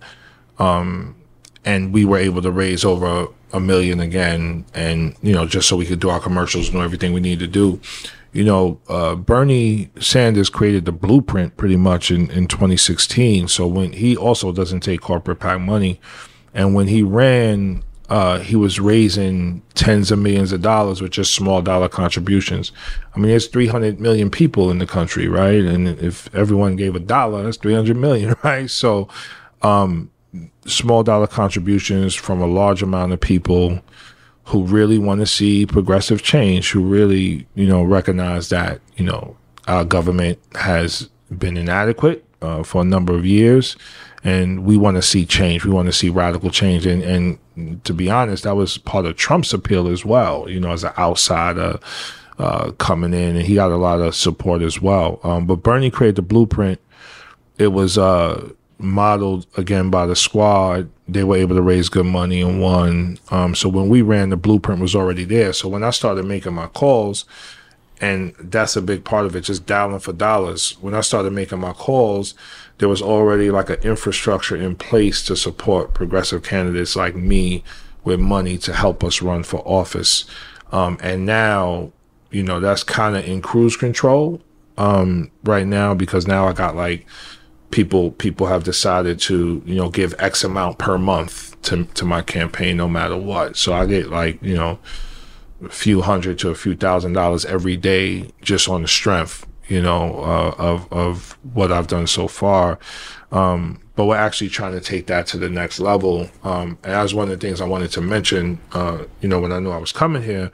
and we were able to raise over a million again, and, you know, just so we could do our commercials and everything we need to do. You know, Bernie Sanders created the blueprint pretty much in 2016. So when he also doesn't take corporate PAC money, and when he ran, he was raising tens of millions of dollars with just small dollar contributions. I mean, there's 300 million people in the country, right? And if everyone gave a dollar, that's 300 million, right? So small dollar contributions from a large amount of people who really want to see progressive change, who really, you know, recognize that, you know, our government has been inadequate for a number of years, and we want to see change. We want to see radical change. And to be honest, that was part of Trump's appeal as well, you know, as an outsider coming in, and he got a lot of support as well. But Bernie created the blueprint. It was modeled again by the Squad. They were able to raise good money and won. So when we ran, the blueprint was already there. So when I started making my calls, and that's a big part of it, just dialing for dollars. When I started making my calls, there was already like an infrastructure in place to support progressive candidates like me with money to help us run for office. And now, you know, that's kind of in cruise control right now, because now I got like, people have decided to, you know, give X amount per month to my campaign, no matter what. So I get like, you know, a few hundred to a few $1,000 every day, just on the strength, you know, of what I've done so far. But we're actually trying to take that to the next level. And that was one of the things I wanted to mention, you know, when I knew I was coming here,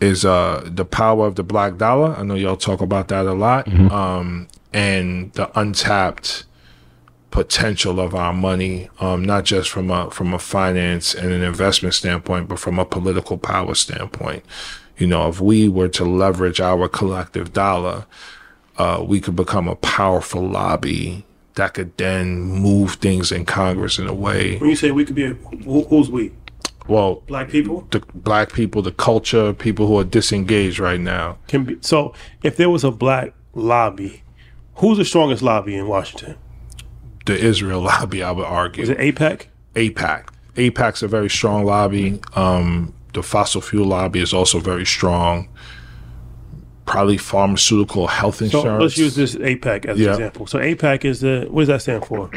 is the power of the black dollar. I know y'all talk about that a lot. Mm-hmm. And the untapped potential of our money, not just from a finance and an investment standpoint, but from a political power standpoint. You know, if we were to leverage our collective dollar, we could become a powerful lobby that could then move things in Congress in a way. When you say we could be, who's we? Well, black people, the culture, people who are disengaged right now. Can be, so if there was a black lobby. Who's the strongest lobby in Washington? The Israel lobby, I would argue. Is it AIPAC? AIPAC. AIPAC's a very strong lobby. The fossil fuel lobby is also very strong. Probably pharmaceutical, health insurance. So let's use this AIPAC as an example. So AIPAC is the, what does that stand for?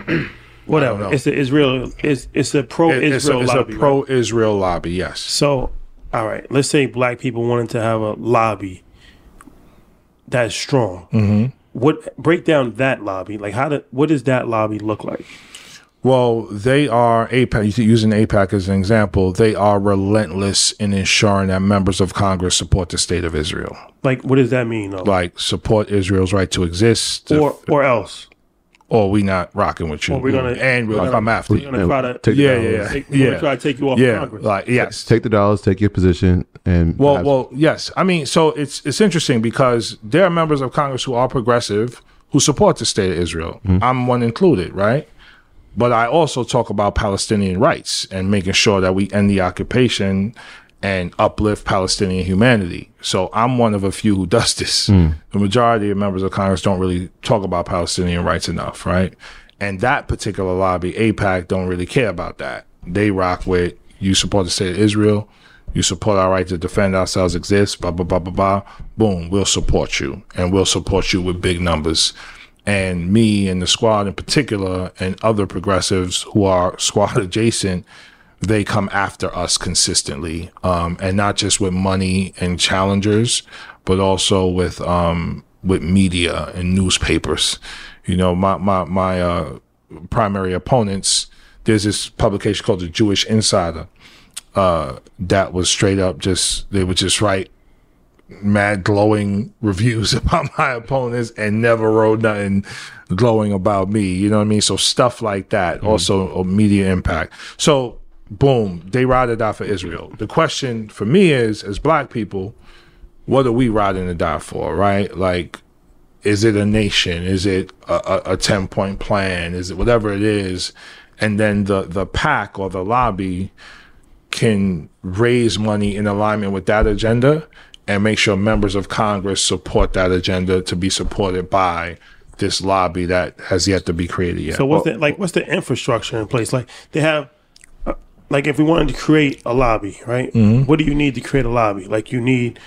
Whatever. It's the Israel. It's a pro-Israel lobby. It's a pro-Israel lobby. Yes. So, all right. Let's say black people wanted to have a lobby that's strong. Mm-hmm. What break down that lobby? Like, what does that lobby look like? Well, they are AIPAC. Using AIPAC as an example, they are relentless in ensuring that members of Congress support the state of Israel. Like, what does that mean? Though? Like, support Israel's right to exist, or else, or we not rocking with you. Or we're gonna come after you. We're gonna try to take you off Congress. Like, yes, take the dollars, take your position. And yes. I mean, so it's interesting because there are members of Congress who are progressive who support the state of Israel. Mm-hmm. I'm one included, right? But I also talk about Palestinian rights and making sure that we end the occupation and uplift Palestinian humanity. So I'm one of a few who does this. Mm. The majority of members of Congress don't really talk about Palestinian rights enough, right? And that particular lobby, AIPAC, don't really care about that. They rock with, you support the state of Israel, you support our right to defend ourselves, exist, blah, blah, blah, blah, blah. Boom, we'll support you. And we'll support you with big numbers. And me and the Squad in particular, and other progressives who are Squad adjacent, they come after us consistently. And not just with money and challengers, but also with media and newspapers. You know, my primary opponents, there's this publication called The Jewish Insider. That was straight up just, they would just write mad glowing reviews about my opponents and never wrote nothing glowing about me. You know what I mean? So stuff like that, mm-hmm. Also media impact. So boom, they ride or die for Israel. The question for me is, as black people, what are we riding or die for, right? Like, is it a nation? Is it a 10-point plan? Is it whatever it is? And then the PAC or the lobby can raise money in alignment with that agenda and make sure members of Congress support that agenda to be supported by this lobby that has yet to be created yet. So what's the infrastructure in place? Like, they have like if we wanted to create a lobby, right? Mm-hmm. What do you need to create a lobby? Like you need,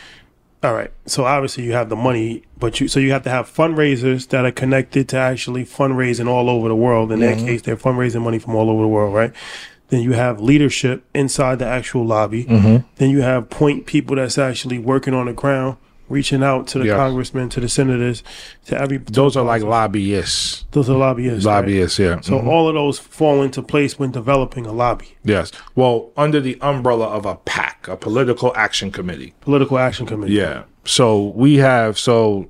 all right, so obviously you have the money, but you, so you have to have fundraisers that are connected to actually fundraising all over the world. In mm-hmm. that case, they're fundraising money from all over the world, right? Then you have leadership inside the actual lobby. Mm-hmm. Then you have point people that's actually working on the ground, reaching out to the yes. congressmen, to the senators, to every. Those are like lobbyists. Those are lobbyists. Lobbyists, right? Yeah. So mm-hmm. all of those fall into place when developing a lobby. Yes. Well, under the umbrella of a PAC, a Political Action Committee. Political Action Committee. Yeah. So we have. So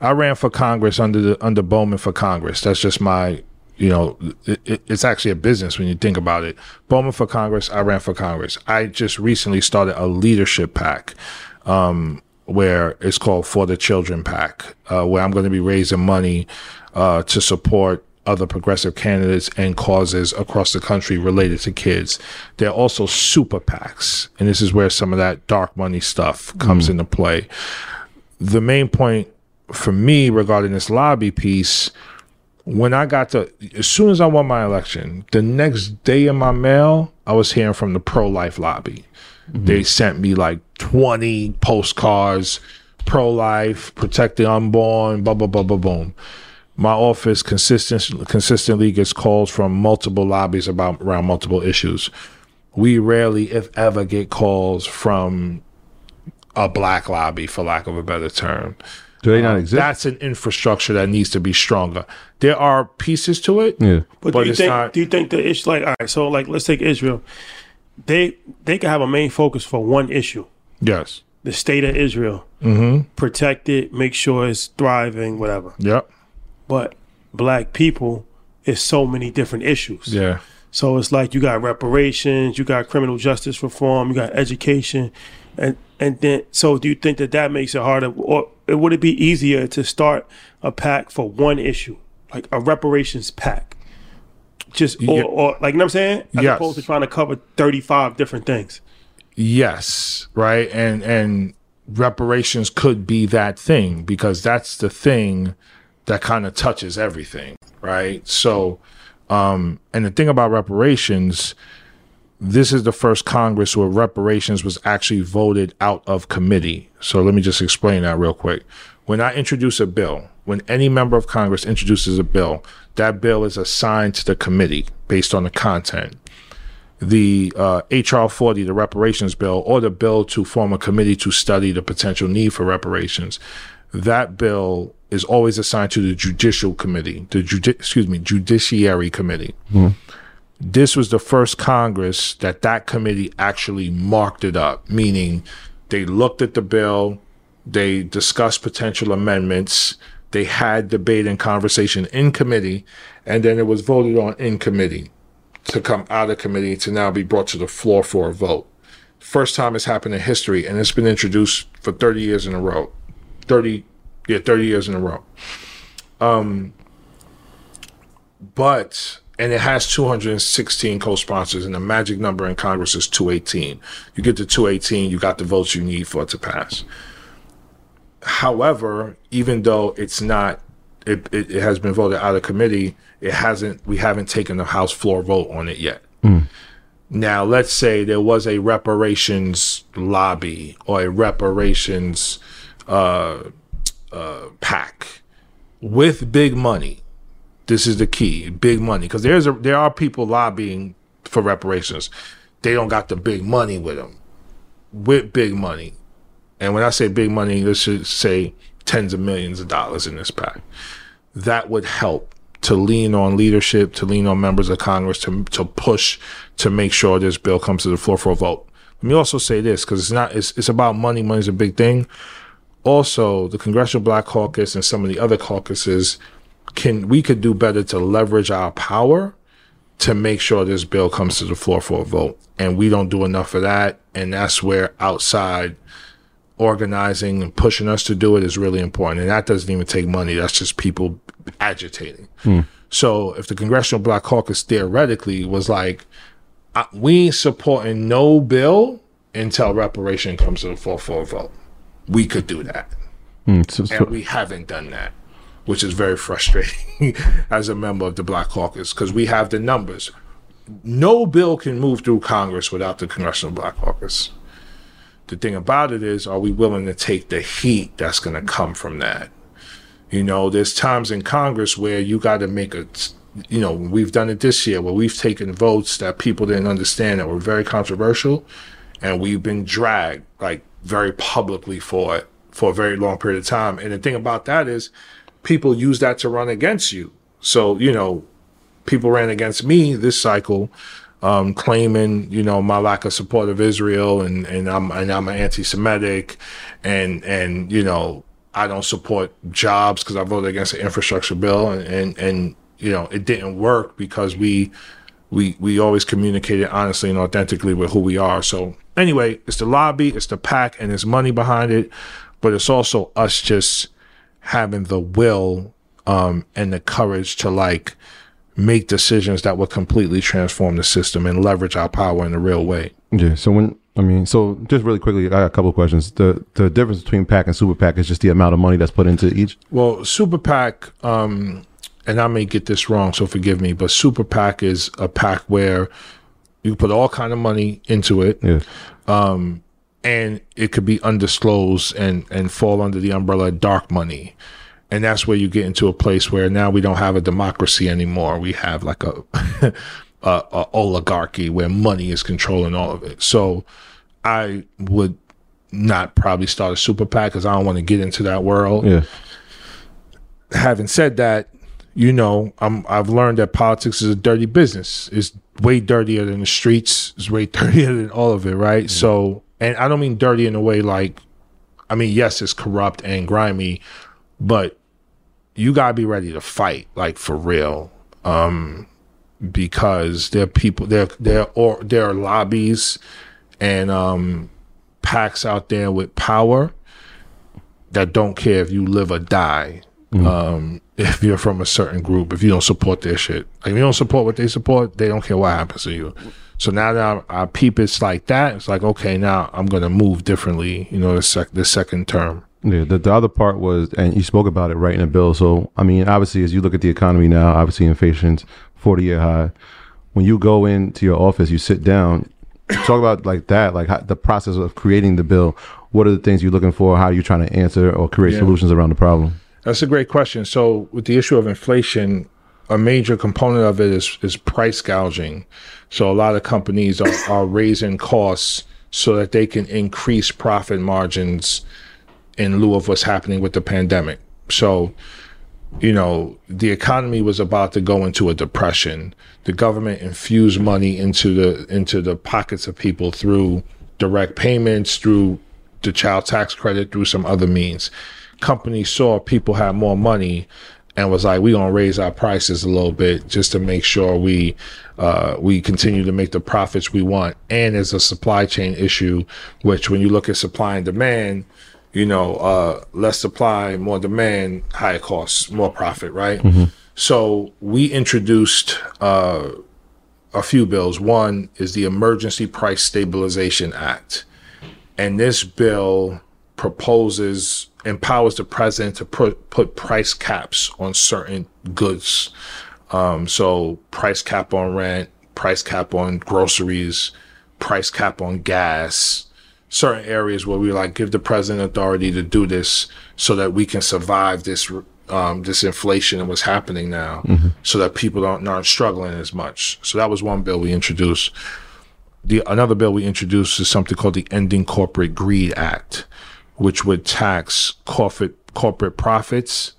I ran for Congress under Bowman for Congress. That's just my. You know, it's actually a business when you think about it. Bowman for Congress. I ran for Congress. I just recently started a leadership PAC. Where it's called For the Children PAC, where I'm going to be raising money to support other progressive candidates and causes across the country related to kids. They're also super PACs, and this is where some of that dark money stuff comes into play. The main point for me regarding this lobby piece, when I got as soon as I won my election, the next day in my mail, I was hearing from the pro-life lobby. Mm-hmm. They sent me like 20 postcards, pro-life, protect the unborn, blah, blah, blah, blah, boom. My office consistently gets calls from multiple lobbies around multiple issues. We rarely, if ever, get calls from a black lobby, for lack of a better term. Do they not exist? That's an infrastructure that needs to be stronger. There are pieces to it, yeah. but it's not. Do you think the issue, like, all right, so like, let's take Israel. They can have a main focus for one issue. Yes. The state of Israel. Mm-hmm. Protect it, make sure it's thriving, whatever. Yep. But black people, it's so many different issues. Yeah. So it's like you got reparations, you got criminal justice reform, you got education. And then, so do you think that makes it harder? Or would it be easier to start a PAC for one issue? Like a reparations PAC? Just or like, you know what I'm saying? As yes. opposed to trying to cover 35 different things. Yes, right. And reparations could be that thing, because that's the thing that kind of touches everything, right? So, and the thing about reparations, this is the first Congress where reparations was actually voted out of committee. So let me just explain that real quick. When I introduce a bill, when any member of Congress introduces a bill, that bill is assigned to the committee based on the content. The HR 40, the reparations bill, or the bill to form a committee to study the potential need for reparations, that bill is always assigned to the Judicial Committee, Judiciary Committee. Mm. This was the first Congress that committee actually marked it up, meaning they looked at the bill, they discussed potential amendments, they had debate and conversation in committee, and then it was voted on in committee to come out of committee to now be brought to the floor for a vote. First time it's happened in history, and it's been introduced for 30 years in a row. 30 years in a row. And it has 216 co-sponsors, and the magic number in Congress is 218. You get to 218, you got the votes you need for it to pass. However, even though it has been voted out of committee, we haven't taken the House floor vote on it yet. Mm. Now, let's say there was a reparations lobby or a reparations PAC with big money. This is the key, big money, because there are people lobbying for reparations. They don't got the big money with them. With big money. And when I say big money, let's just say tens of millions of dollars in this PAC. That would help to lean on leadership, to lean on members of Congress, to push to make sure this bill comes to the floor for a vote. Let me also say this, because it's about money. Money's a big thing. Also, the Congressional Black Caucus and some of the other caucuses could do better to leverage our power to make sure this bill comes to the floor for a vote. And we don't do enough of that. And that's where outside organizing and pushing us to do it is really important. And that doesn't even take money. That's just people agitating. Mm. So if the Congressional Black Caucus theoretically was like, we ain't supporting no bill until reparation comes to the floor for a vote, we could do that. Mm, and we haven't done that, which is very frustrating as a member of the Black Caucus, because we have the numbers. no bill can move through Congress without the Congressional Black Caucus. The thing about it is, are we willing to take the heat that's going to come from that? You know, there's times in Congress where you got to make a, you know, we've done it this year where we've taken votes that people didn't understand that were very controversial, and we've been dragged, like, very publicly for it for a very long period of time. And the thing about that is people use that to run against you. So, you know, people ran against me this cycle, claiming, you know, my lack of support of Israel, and I'm an anti-Semitic, and you know, I don't support jobs because I voted against the infrastructure bill, and you know, it didn't work because we always communicated honestly and authentically with who we are. So anyway, it's the lobby, it's the PAC, and there's money behind it, but it's also us just having the will and the courage to, like, make decisions that will completely transform the system and leverage our power in a real way. Yeah. So when, I mean, so just really quickly, I got a couple of questions. The difference between PAC and Super PAC is just the amount of money that's put into each. Well, Super PAC, and I may get this wrong, so forgive me, but Super PAC is a PAC where you put all kind of money into it. Yeah. And it could be undisclosed and fall under the umbrella of dark money. And that's where you get into a place where now we don't have a democracy anymore. We have like a oligarchy where money is controlling all of it. So I would not probably start a super PAC because I don't want to get into that world. Yeah. Having said that, you know, I've learned that politics is a dirty business. It's way dirtier than the streets. It's way dirtier than all of it, right? Mm-hmm. So, and I don't mean dirty in a way like, I mean, yes, it's corrupt and grimy, but you gotta be ready to fight, like, for real, because there are people, there are lobbies and PACs out there with power that don't care if you live or die. Mm-hmm. If you're from a certain group, if you don't support their shit, like, if you don't support what they support, they don't care what happens to you. So now that I peep, it's like that. It's like, okay, now I'm gonna move differently. You know, the second term. Yeah, the other part was, and you spoke about it right in the bill. So, I mean, obviously, as you look at the economy now, obviously, inflation's 40-year high. When you go into your office, you sit down, talk about like that, like how, the process of creating the bill. What are the things you're looking for? How are you trying to answer or create solutions around the problem? That's a great question. So with the issue of inflation, a major component of it is price gouging. So a lot of companies are raising costs so that they can increase profit margins in lieu of what's happening with the pandemic. So, you know, the economy was about to go into a depression. The government infused money into the pockets of people through direct payments, through the child tax credit, through some other means. Companies saw people had more money and was like, we're gonna raise our prices a little bit just to make sure we continue to make the profits we want. And there's a supply chain issue, which when you look at supply and demand, you know, less supply, more demand, higher costs, more profit, right? Mm-hmm. So we introduced a few bills. One is the Emergency Price Stabilization Act. And this bill empowers the president to put price caps on certain goods. So price cap on rent, price cap on groceries, price cap on gas, certain areas where we like give the president authority to do this so that we can survive this this inflation and what's happening now, mm-hmm. so that people aren't struggling as much. So that was one bill we introduced. Another bill we introduced is something called the Ending Corporate Greed Act, which would tax corporate profits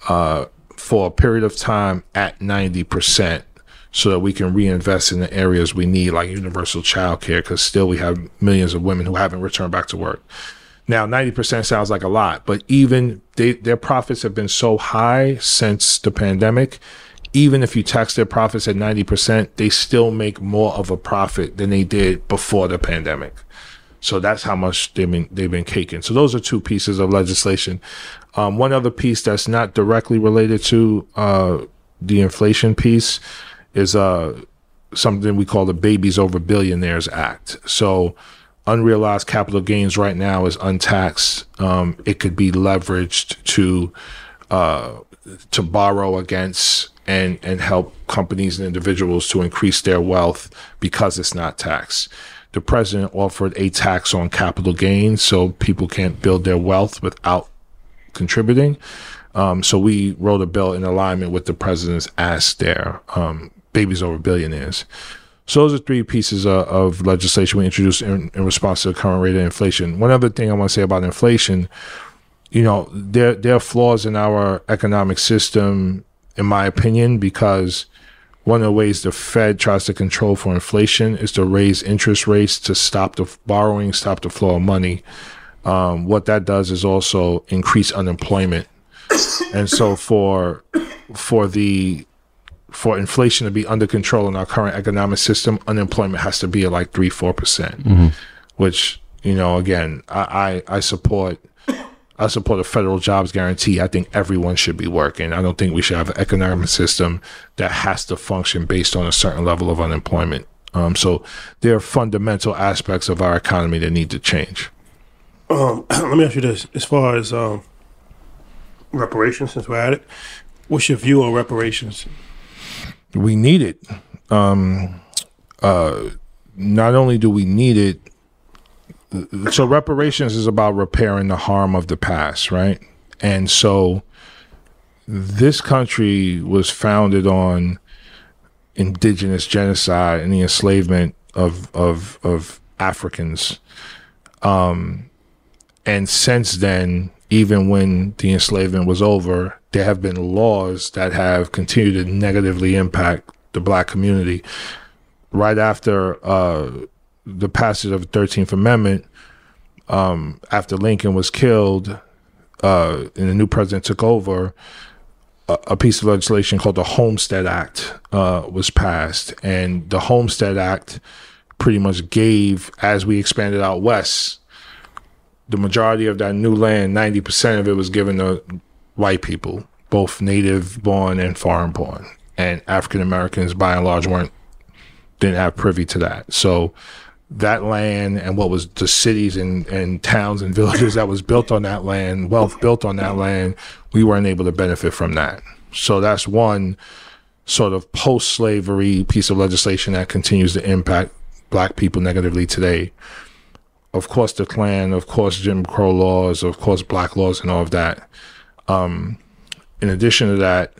for a period of time at 90%. So that we can reinvest in the areas we need, like universal childcare, because still we have millions of women who haven't returned back to work. Now, 90% sounds like a lot, but even their profits have been so high since the pandemic. Even if you tax their profits at 90%, they still make more of a profit than they did before the pandemic. So that's how much they've been caking. So those are two pieces of legislation. One other piece that's not directly related to the inflation piece is something we call the Babies Over Billionaires Act. So unrealized capital gains right now is untaxed. It could be leveraged to borrow against and help companies and individuals to increase their wealth because it's not taxed. The president offered a tax on capital gains so people can't build their wealth without contributing. So we wrote a bill in alignment with the president's ask there, babies over billionaires. So those are three pieces of legislation we introduced in response to the current rate of inflation. One other thing I want to say about inflation, you know, there are flaws in our economic system, in my opinion, because one of the ways the Fed tries to control for inflation is to raise interest rates to stop the borrowing, stop the flow of money. What that does is also increase unemployment. And so for inflation to be under control in our current economic system, unemployment has to be at like 3-4%, mm-hmm. which, you know, again, I support a federal jobs guarantee. I think everyone should be working. I don't think we should have an economic system that has to function based on a certain level of unemployment. So there are fundamental aspects of our economy that need to change. Let me ask you this, as far as reparations, since we're at it, what's your view on reparations? We need it. Not only do we need it, so reparations is about repairing the harm of the past, right? And so this country was founded on indigenous genocide and the enslavement of Africans. And since then, even when the enslavement was over, there have been laws that have continued to negatively impact the black community. Right after the passage of the 13th Amendment, after Lincoln was killed and the new president took over, a piece of legislation called the Homestead Act was passed. And the Homestead Act pretty much gave, as we expanded out west, the majority of that new land, 90% of it, was given to white people, both native-born and foreign-born. And African Americans, by and large, didn't have privy to that. So that land and what was the cities and towns and villages that was built on that land, wealth built on that land, we weren't able to benefit from that. So that's one sort of post-slavery piece of legislation that continues to impact black people negatively today. Of course, the Klan, of course, Jim Crow laws, of course, black laws and all of that. In addition to that,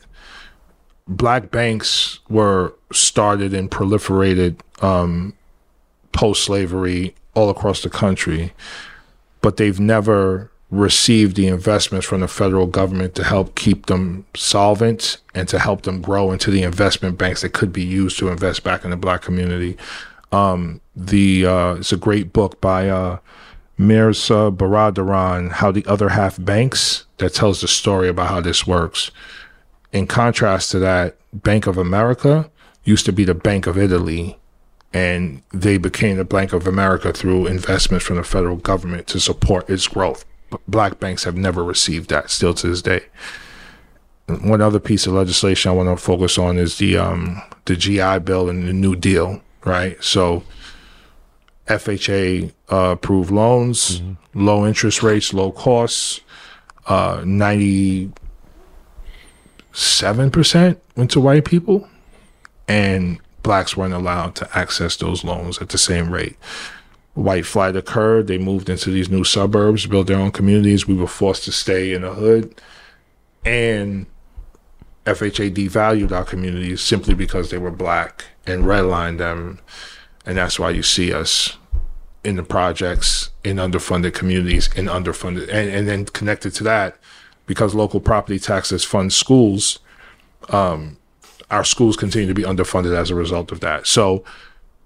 black banks were started and proliferated post-slavery all across the country, but they've never received the investments from the federal government to help keep them solvent and to help them grow into the investment banks that could be used to invest back in the black community. It's a great book by Mirza Baradaran, How the Other Half Banks, that tells the story about how this works. In contrast to that, Bank of America used to be the Bank of Italy, and they became the Bank of America through investments from the federal government to support its growth. Black banks have never received that still to this day. One other piece of legislation I want to focus on is the GI Bill and the New Deal. Right. So FHA approved loans, mm-hmm. low interest rates, low costs, 97% went to white people, and blacks weren't allowed to access those loans at the same rate. White flight occurred. They moved into these new suburbs, built their own communities. We were forced to stay in the hood, and FHA devalued our communities simply because they were black and redlined them. And that's why you see us in the projects, in underfunded communities, in underfunded. And then connected to that, because local property taxes fund schools, our schools continue to be underfunded as a result of that. So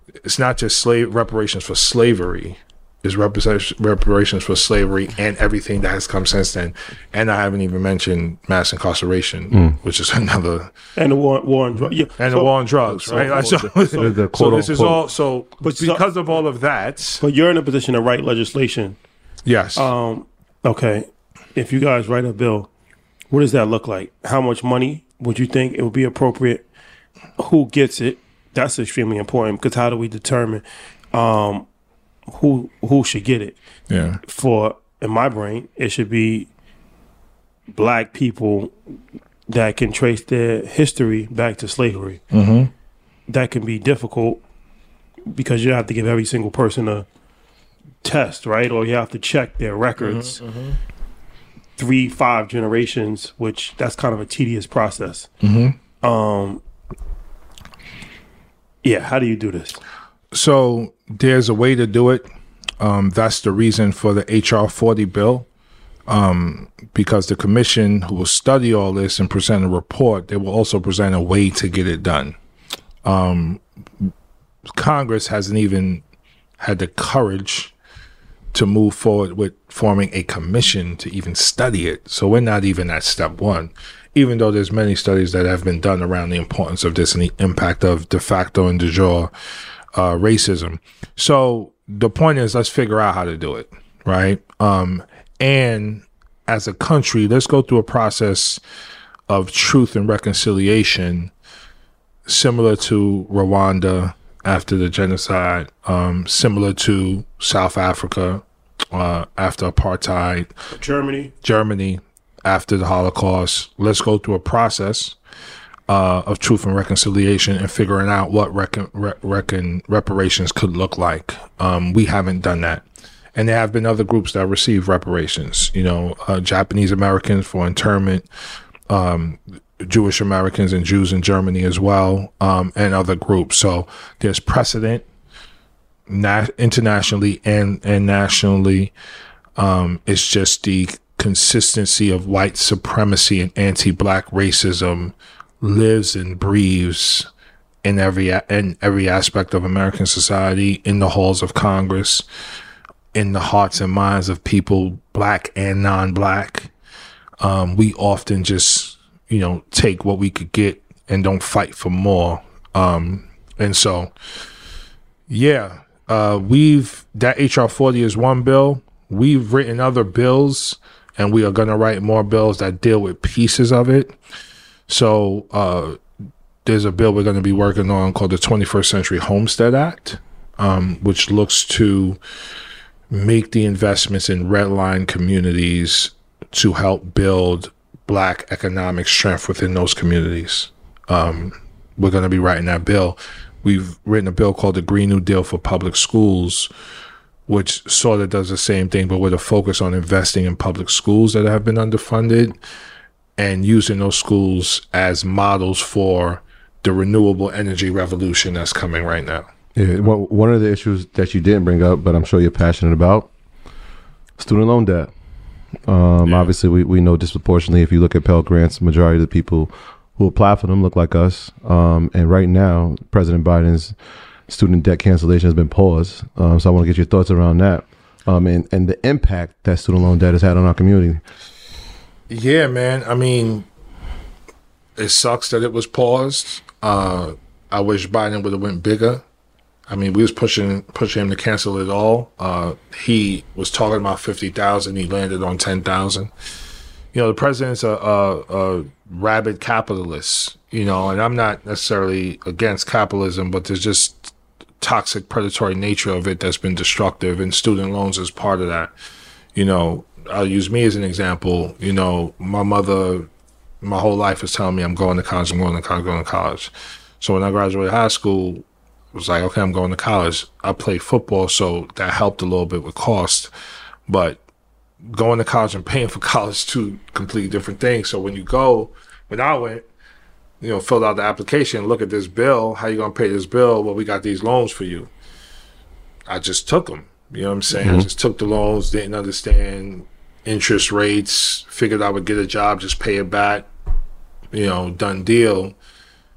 it's not just reparations for slavery. It's reparations for slavery and everything that has come since then. And I haven't even mentioned mass incarceration, which is another. And the war on drugs. Yeah. And the war on drugs, right? So this is all. So because of all of that. But you're in a position to write legislation. Yes. Okay. If you guys write a bill, what does that look like? How much money would you think it would be appropriate? Who gets it? That's extremely important, because how do we determine who should get it? Yeah. For, in my brain, it should be black people that can trace their history back to slavery. Mm-hmm. That can be difficult because you have to give every single person a test, right? Or you have to check their records. Mm-hmm, mm-hmm. 3-5 generations, which that's kind of a tedious process. Mm-hmm. Yeah, how do you do this? So there's a way to do it. That's the reason for the HR 40 bill, because the commission who will study all this and present a report, they will also present a way to get it done. Congress hasn't even had the courage to move forward with forming a commission to even study it. So we're not even at step one, even though there's many studies that have been done around the importance of this and the impact of de facto and de jure racism. So the point is, let's figure out how to do it, right? And as a country, let's go through a process of truth and reconciliation similar to Rwanda after the genocide, similar to South Africa after apartheid, Germany after the Holocaust. Let's go through a process of truth and reconciliation and figuring out what reparations could look like. We haven't done that. And there have been other groups that receive reparations, you know, Japanese Americans for internment, Jewish Americans and Jews in Germany as well, and other groups. So there's precedent internationally and nationally. It's just the consistency of white supremacy and anti-black racism lives and breathes in every aspect of American society, in the halls of Congress, in the hearts and minds of people, black and non-black. We often just, you know, take what we could get and don't fight for more. And so, yeah, that HR 40 is one bill. We've written other bills, and we are going to write more bills that deal with pieces of it. So there's a bill we're going to be working on called the 21st Century Homestead Act, which looks to make the investments in redline communities to help build black economic strength within those communities. We're going to be writing that bill. We've written a bill called the Green New Deal for Public Schools, which sort of does the same thing, but with a focus on investing in public schools that have been underfunded and using those schools as models for the renewable energy revolution that's coming right now. Yeah, well, one of the issues that you didn't bring up, but I'm sure you're passionate about, student loan debt. Obviously we know disproportionately, if you look at Pell Grants, majority of the people who apply for them look like us. And right now, President Biden's student debt cancellation has been paused. So I want to get your thoughts around that, and the impact that student loan debt has had on our community. Yeah, man. I mean, it sucks that it was paused. I wish Biden would have went bigger. I mean, we was pushing him to cancel it all. He was talking about 50,000. He landed on 10,000. You know, the president's a rabid capitalist, you know, and I'm not necessarily against capitalism, but there's just toxic predatory nature of it that's been destructive, and student loans is part of that. You know, I'll use me as an example. You know, my mother, my whole life is telling me I'm going to college. So when I graduated high school, I was like, okay, I'm going to college. I played football, so that helped a little bit with cost. But going to college and paying for college is two completely different things. So when I went, you know, filled out the application, look at this bill. How you going to pay this bill? Well, we got these loans for you. I just took them. You know what I'm saying? Mm-hmm. I just took the loans, didn't understand interest rates, figured I would get a job, just pay it back, you know, done deal.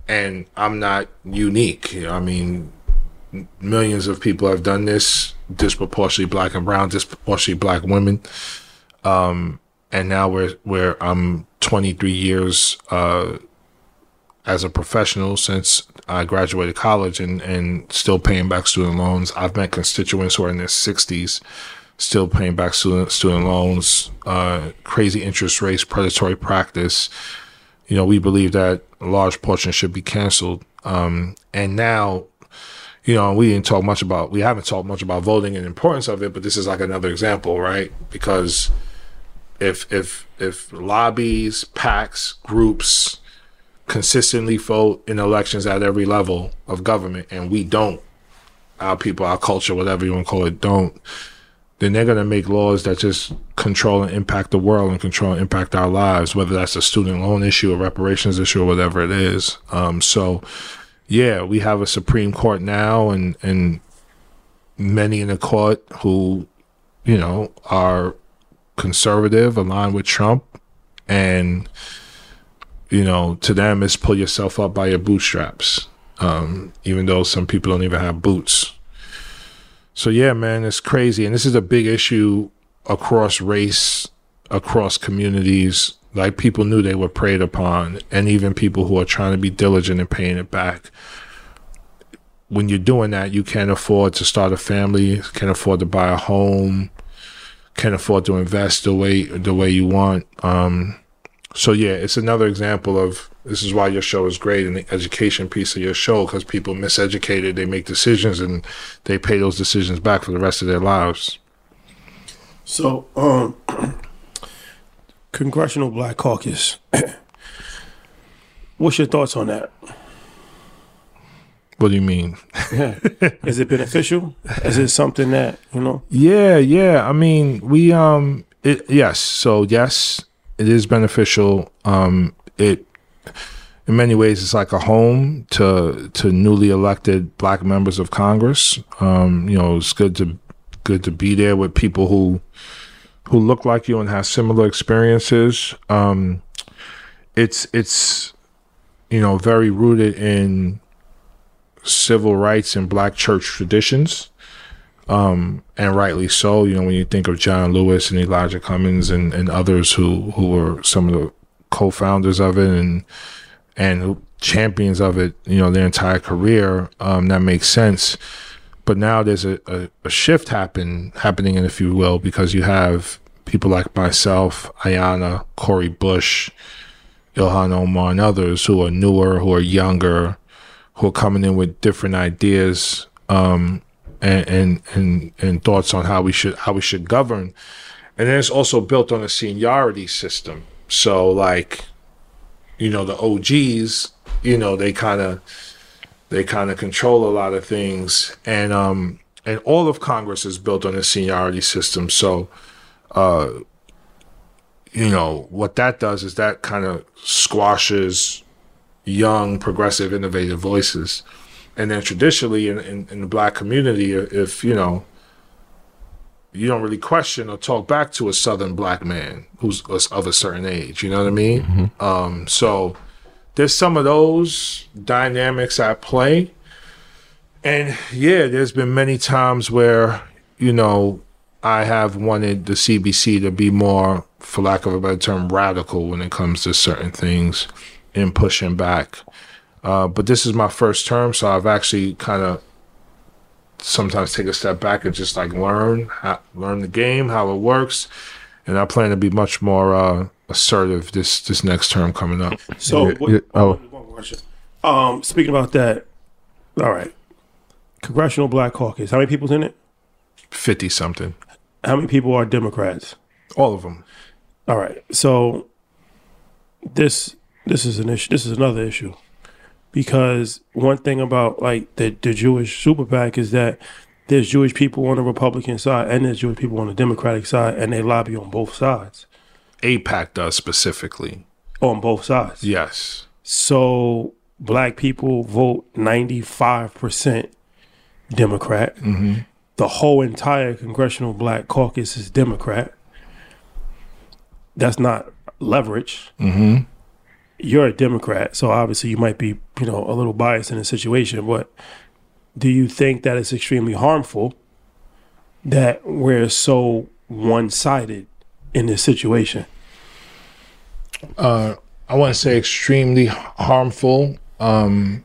And I'm not unique. I mean, millions of people have done this, disproportionately black and brown, disproportionately black women. And now where I'm 23 years as a professional since I graduated college and still paying back student loans. I've met constituents who are in their 60s still paying back student loans, crazy interest rates, predatory practice. You know, we believe that a large portion should be canceled. And now, you know, we haven't talked much about voting and the importance of it, but this is like another example, right? Because if lobbies, PACs, groups consistently vote in elections at every level of government, and we don't, our people, our culture, whatever you want to call it, don't, then they're going to make laws that just control and impact the world and control and impact our lives, whether that's a student loan issue or reparations issue or whatever it is. So, yeah, we have a Supreme Court now and many in the court who, you know, are conservative, aligned with Trump, and, you know, to them it's pull yourself up by your bootstraps, even though some people don't even have boots. So, yeah, man, it's crazy. And this is a big issue across race, across communities. Like, people knew they were preyed upon, and even people who are trying to be diligent in paying it back. When you're doing that, you can't afford to start a family, can't afford to buy a home, can't afford to invest the way you want. So, yeah, it's another example of, this is why your show is great, and the education piece of your show, because people miseducated, they make decisions, and they pay those decisions back for the rest of their lives. So, Congressional Black Caucus, what's your thoughts on that? What do you mean? Is it beneficial? Is it something that, you know? Yeah. I mean, we, yes. So, yes, it is beneficial. It, in many ways, it's like a home to newly elected Black members of Congress. You know, it's good to be there with people who look like you and have similar experiences. It's you know, very rooted in civil rights and Black church traditions, and rightly so. You know, when you think of John Lewis and Elijah Cummings and others who were some of the co-founders of it and champions of it, you know, their entire career, that makes sense. But now there's a shift happening, if you will, because you have people like myself, Ayanna, Cori Bush, Ilhan Omar, and others who are newer, who are younger, who are coming in with different ideas, and thoughts on how we should govern. And then it's also built on a seniority system. So, like, you know, the OGs, you know, they kind of control a lot of things, and all of Congress is built on a seniority system. So, you know, what that does is that kind of squashes young, progressive, innovative voices. And then traditionally in the Black community, if, you know, you don't really question or talk back to a Southern Black man who's of a certain age, you know what I mean? Mm-hmm. So, there's some of those dynamics at play. And yeah, there's been many times where, you know, I have wanted the CBC to be more, for lack of a better term, radical when it comes to certain things and pushing back. But this is my first term, so I've actually kind of sometimes take a step back and just like learn the game, how it works. And I plan to be much more assertive this next term coming up. So, speaking about that, all right, Congressional Black Caucus, how many people's in it? 50-something. How many people are Democrats? All of them. All right, so this is an issue. This is another issue, because one thing about, like, the Jewish super PAC is that there's Jewish people on the Republican side and there's Jewish people on the Democratic side, and they lobby on both sides. AIPAC does specifically. On both sides. Yes. So Black people vote 95% Democrat. Mm-hmm. The whole entire Congressional Black Caucus is Democrat. That's not leverage. Mm-hmm. You're a Democrat, so obviously you might be, you know, a little biased in the situation, but do you think that it's extremely harmful that we're so one-sided in this situation? I want to say extremely harmful. And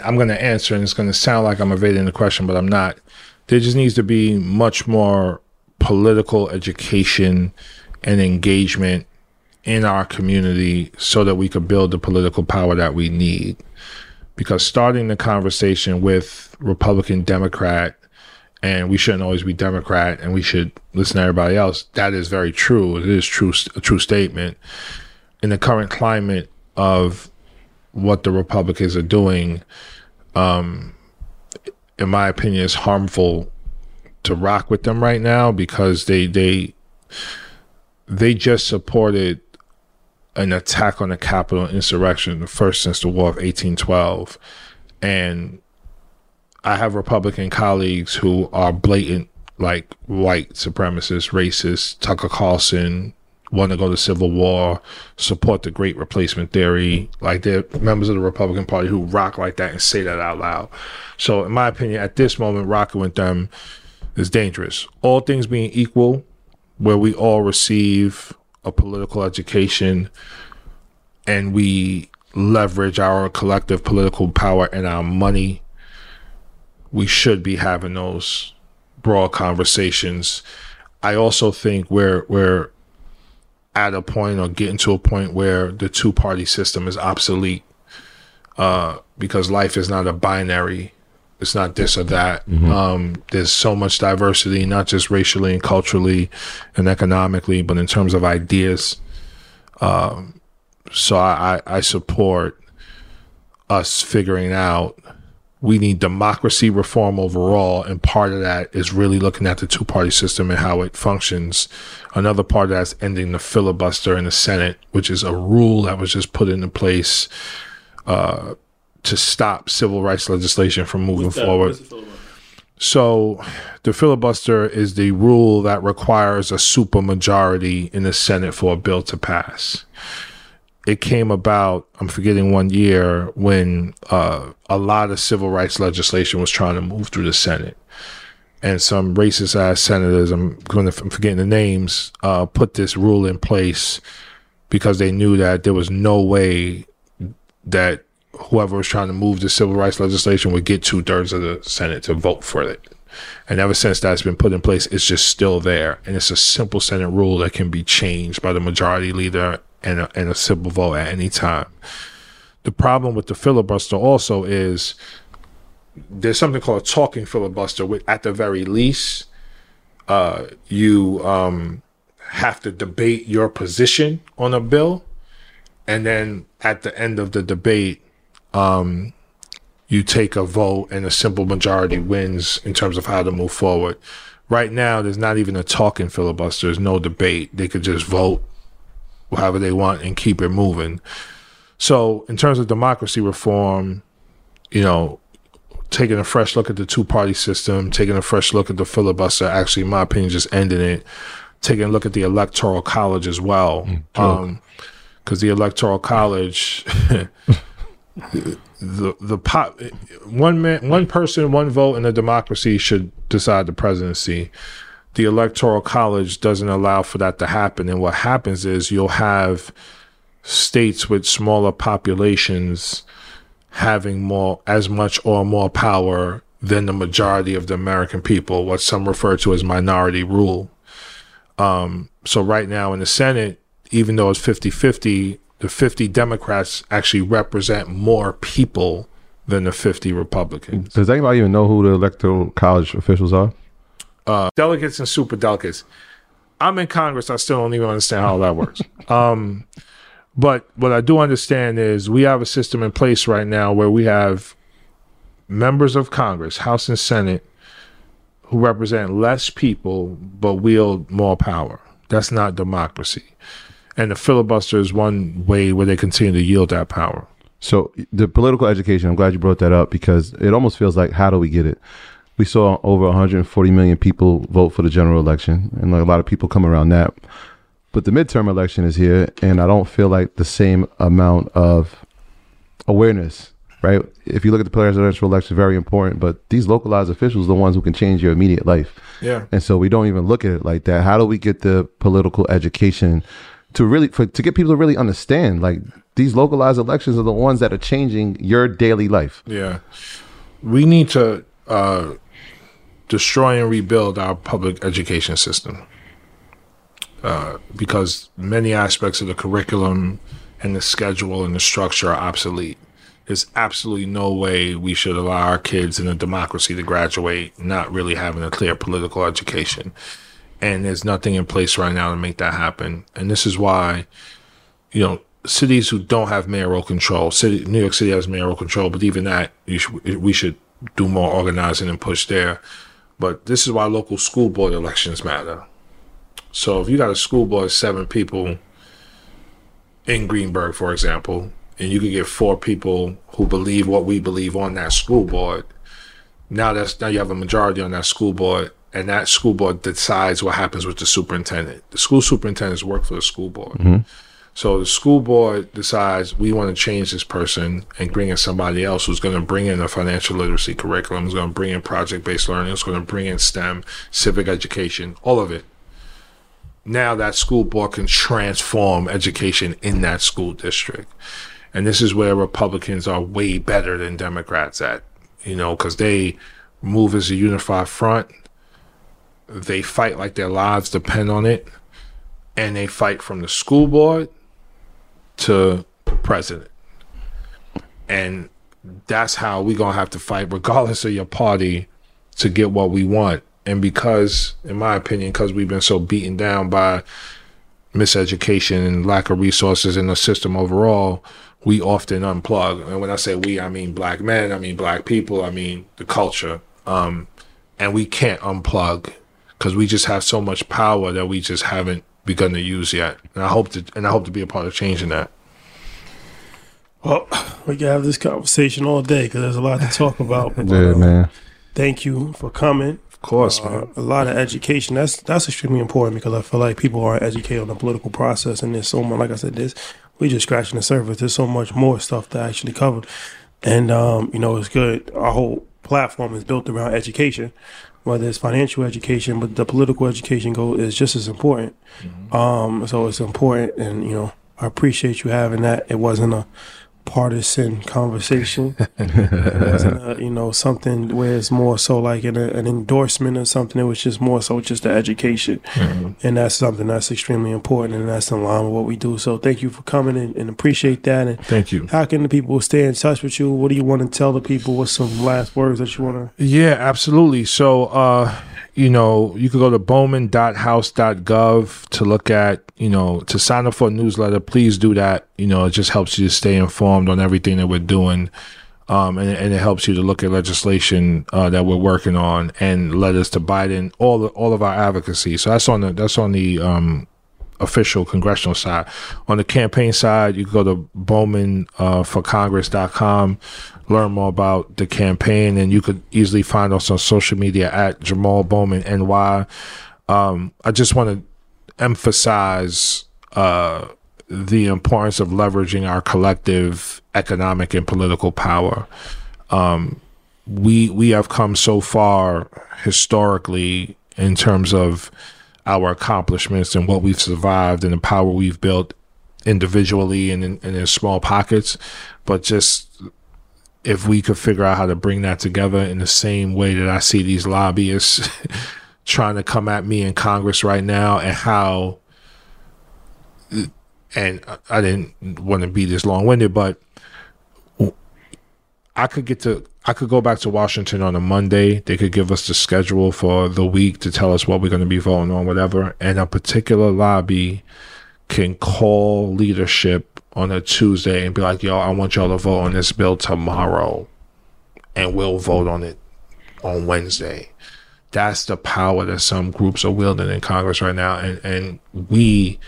I'm going to answer, and it's going to sound like I'm evading the question, but I'm not. There just needs to be much more political education and engagement in our community so that we could build the political power that we need. Because starting the conversation with Republican, Democrat, and we shouldn't always be Democrat, and we should listen to everybody else. That is very true. It is true, a true statement. In the current climate of what the Republicans are doing, in my opinion, it's harmful to rock with them right now, because they just supported an attack on the Capitol insurrection, the first since the War of 1812. And I have Republican colleagues who are blatant, like, white supremacists, racists, Tucker Carlson, want to go to Civil War, support the Great Replacement Theory. Like, they're members of the Republican Party who rock like that and say that out loud. So in my opinion, at this moment, rocking with them is dangerous. All things being equal, where we all receive a political education and we leverage our collective political power and our money, we should be having those broad conversations. I also think we're at a point, or getting to a point, where the two-party system is obsolete, because life is not a binary. It's not this or that. Mm-hmm. There's so much diversity, not just racially and culturally and economically, but in terms of ideas. So I support us figuring out we need democracy reform overall, and part of that is really looking at the two-party system and how it functions. Another part of that's ending the filibuster in the Senate, which is a rule that was just put into place to stop civil rights legislation from moving forward. So the filibuster is the rule that requires a supermajority in the Senate for a bill to pass. It came about, I'm forgetting one year, when a lot of civil rights legislation was trying to move through the Senate. And some racist-ass senators, I'm forgetting the names, put this rule in place because they knew that there was no way that whoever was trying to move the civil rights legislation would get 2/3 of the Senate to vote for it. And ever since that's been put in place, it's just still there. And it's a simple Senate rule that can be changed by the majority leader and a simple vote at any time. The problem with the filibuster also is there's something called a talking filibuster, which at the very least, you have to debate your position on a bill. And then at the end of the debate, you take a vote and a simple majority wins in terms of how to move forward. Right now, there's not even a talking filibuster. There's no debate. They could just vote however they want and keep it moving. So in terms of democracy reform, you know, taking a fresh look at the two-party system, taking a fresh look at the filibuster, actually, in my opinion, just ending it, taking a look at the Electoral College as well. Because the Electoral College, one person, one vote in a democracy should decide the presidency. The Electoral College doesn't allow for that to happen. And what happens is you'll have states with smaller populations having as much or more power than the majority of the American people, what some refer to as minority rule. So right now in the Senate, even though it's 50-50, the 50 Democrats actually represent more people than the 50 Republicans. Does anybody even know who the Electoral College officials are? Delegates and super delegates. I'm in Congress. I still don't even understand how that works. But what I do understand is we have a system in place right now where we have members of Congress, House and Senate, who represent less people but wield more power. That's not democracy. And the filibuster is one way where they continue to yield that power. So the political education, I'm glad you brought that up, because it almost feels like, how do we get it? We saw over 140 million people vote for the general election, and a lot of people come around that. But the midterm election is here, and I don't feel like the same amount of awareness, right? If you look at the presidential election, very important, but these localized officials are the ones who can change your immediate life. Yeah. And so we don't even look at it like that. How do we get the political education to get people to really understand, like, these localized elections are the ones that are changing your daily life? Yeah. We need to destroy and rebuild our public education system, because many aspects of the curriculum and the schedule and the structure are obsolete. There's absolutely no way we should allow our kids in a democracy to graduate not really having a clear political education. And there's nothing in place right now to make that happen. And this is why, you know, cities who don't have mayoral control, New York City has mayoral control, but even that, we should do more organizing and push there. But this is why local school board elections matter. So if you got a school board of 7 people in Greenburgh, for example, and you can get 4 people who believe what we believe on that school board, now you have a majority on that school board, and that school board decides what happens with the superintendent. The school superintendents work for the school board. Mm-hmm. So the school board decides we want to change this person and bring in somebody else who's going to bring in a financial literacy curriculum, who's going to bring in project-based learning, who's going to bring in STEM, civic education, all of it. Now that school board can transform education in that school district. And this is where Republicans are way better than Democrats at, you know, because they move as a unified front. They fight like their lives depend on it. And they fight from the school board to the president. And that's how we're going to have to fight, regardless of your party, to get what we want. And because, in my opinion, because we've been so beaten down by miseducation and lack of resources in the system overall, we often unplug. And when I say we, I mean black men, I mean black people, I mean the culture. And we can't unplug because we just have so much power that we just haven't begun to use yet. And I hope to be a part of changing that. Well, we can have this conversation all day because there's a lot to talk about. Man. Thank you for coming. Of course, man. A lot of education. That's extremely important because I feel like people aren't educated on the political process, and there's so much. Like I said, we're just scratching the surface. There's so much more stuff to actually cover, and you know, it's good. Our whole platform is built around education, whether it's financial education, but the political education goal is just as important. Mm-hmm. So it's important, and, you know, I appreciate you having that. It wasn't a partisan conversation. It wasn't a, you know, something where it's more so like an endorsement or something. It was just more so just the education. Mm-hmm. And that's something that's extremely important, and that's in line with what we do. So thank you for coming and appreciate that. And thank you. How can the people stay in touch with you? What do you want to tell the people? What's some last words that you want to? Yeah, absolutely. So you know, you can go to bowman.house.gov to look at, you know, to sign up for a newsletter. Please do that. You know, it just helps you to stay informed on everything that we're doing. And it helps you to look at legislation that we're working on and letters to Biden, all of our advocacy. So that's on the official congressional side. On the campaign side, you can go to bowmanforcongress.com, learn more about the campaign, and you could easily find us on social media at Jamal Bowman NY. I just want to emphasize the importance of leveraging our collective economic and political power. We have come so far historically in terms of our accomplishments and what we've survived and the power we've built individually and in small pockets. But just if we could figure out how to bring that together in the same way that I see these lobbyists trying to come at me in Congress right now, and how, and I didn't want to be this long-winded, but I could go back to Washington on a Monday. They could give us the schedule for the week to tell us what we're going to be voting on, whatever. And a particular lobby can call leadership on a Tuesday and be like, yo, I want y'all to vote on this bill tomorrow. And we'll vote on it on Wednesday. That's the power that some groups are wielding in Congress right now. And we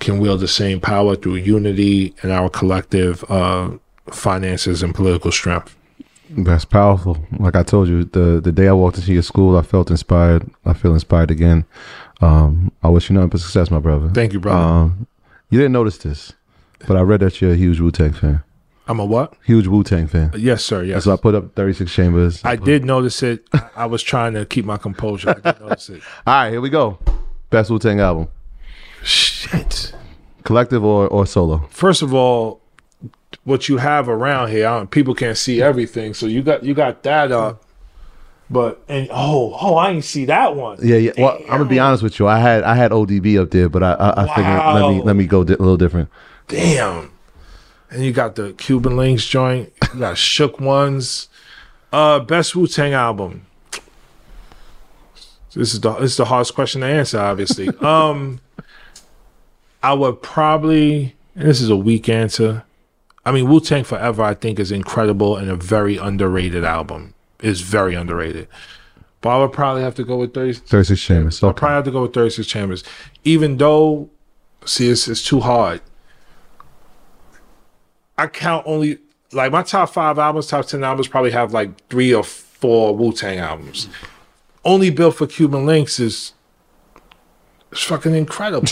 can wield the same power through unity and our collective finances and political strength. That's powerful. Like I told you, the day I walked into your school, I felt inspired. I feel inspired again. I wish you nothing but success, my brother. Thank you, brother. You didn't notice this, but I read that you're a huge Wu-Tang fan. I'm a what? Huge Wu-Tang fan. Yes, sir. Yes. And so I put up 36 Chambers. I did notice it. I was trying to keep my composure. I did notice it. All right, here we go. Best Wu-Tang album. Shit. Collective or solo? First of all, what you have around here, people can't see everything, so you got that up. But and oh, I ain't see that one. Yeah. Damn. Well, I'm gonna be honest with you. I had ODB up there, but I wow. Figured let me go a little different. Damn. And you got the Cuban Links joint. You got Shook Ones. Best Wu-Tang album. This is the hardest question to answer, obviously. I would probably, and this is a weak answer, I mean, Wu-Tang Forever, I think, is incredible and a very underrated album. It's very underrated. But I would probably have to go with 36 Chambers. Okay. I'd probably have to go with 36 Chambers. Even though, see, it's too hard. I count only, like, my top 5 albums, top 10 albums probably have, like, 3 or 4 Wu-Tang albums. Only Built for Cuban Links is fucking incredible.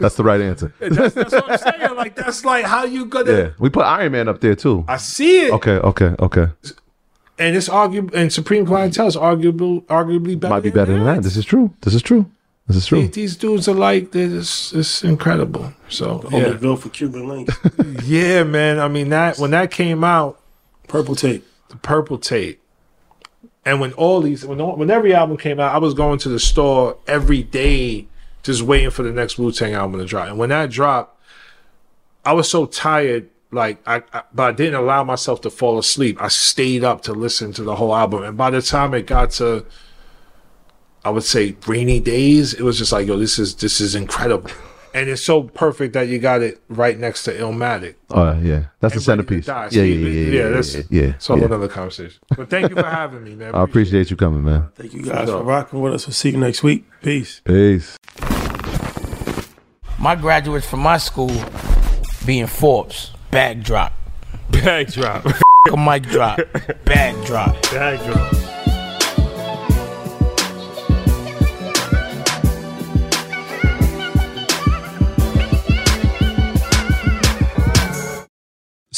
That's the right answer. That's what I'm saying. Like, that's like how you gonna. Yeah, we put Iron Man up there too. I see it. Okay. And it's arguable, and Supreme Clientele is arguably better. Might be better than that. This is true. These dudes are like this. It's incredible. So only Built for Cuban Links. Yeah, man. I mean that when that came out, the purple tape. And when every album came out, I was going to the store every day, just waiting for the next Wu-Tang album to drop. And when that dropped, I was so tired, like but I didn't allow myself to fall asleep. I stayed up to listen to the whole album. And by the time it got to, I would say, Rainy Days, it was just like, yo, this is incredible. And it's so perfect that you got it right next to Illmatic. Yeah. That's the centerpiece. Yeah. It's all another conversation. But thank you for having me, man. I appreciate you coming, man. Thank you guys for rocking with us. We'll see you next week. Peace. Peace. My graduates from my school being Forbes. Bag drop. A mic drop. Bag drop.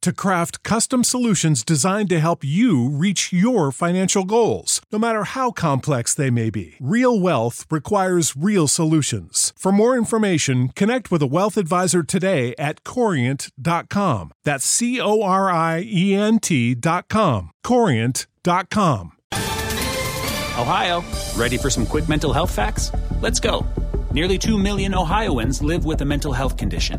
to craft custom solutions designed to help you reach your financial goals, no matter how complex they may be. Real wealth requires real solutions. For more information, connect with a wealth advisor today at Corient.com. That's Corient.com. Corient.com. Ohio, ready for some quick mental health facts? Let's go. Nearly 2 million Ohioans live with a mental health condition.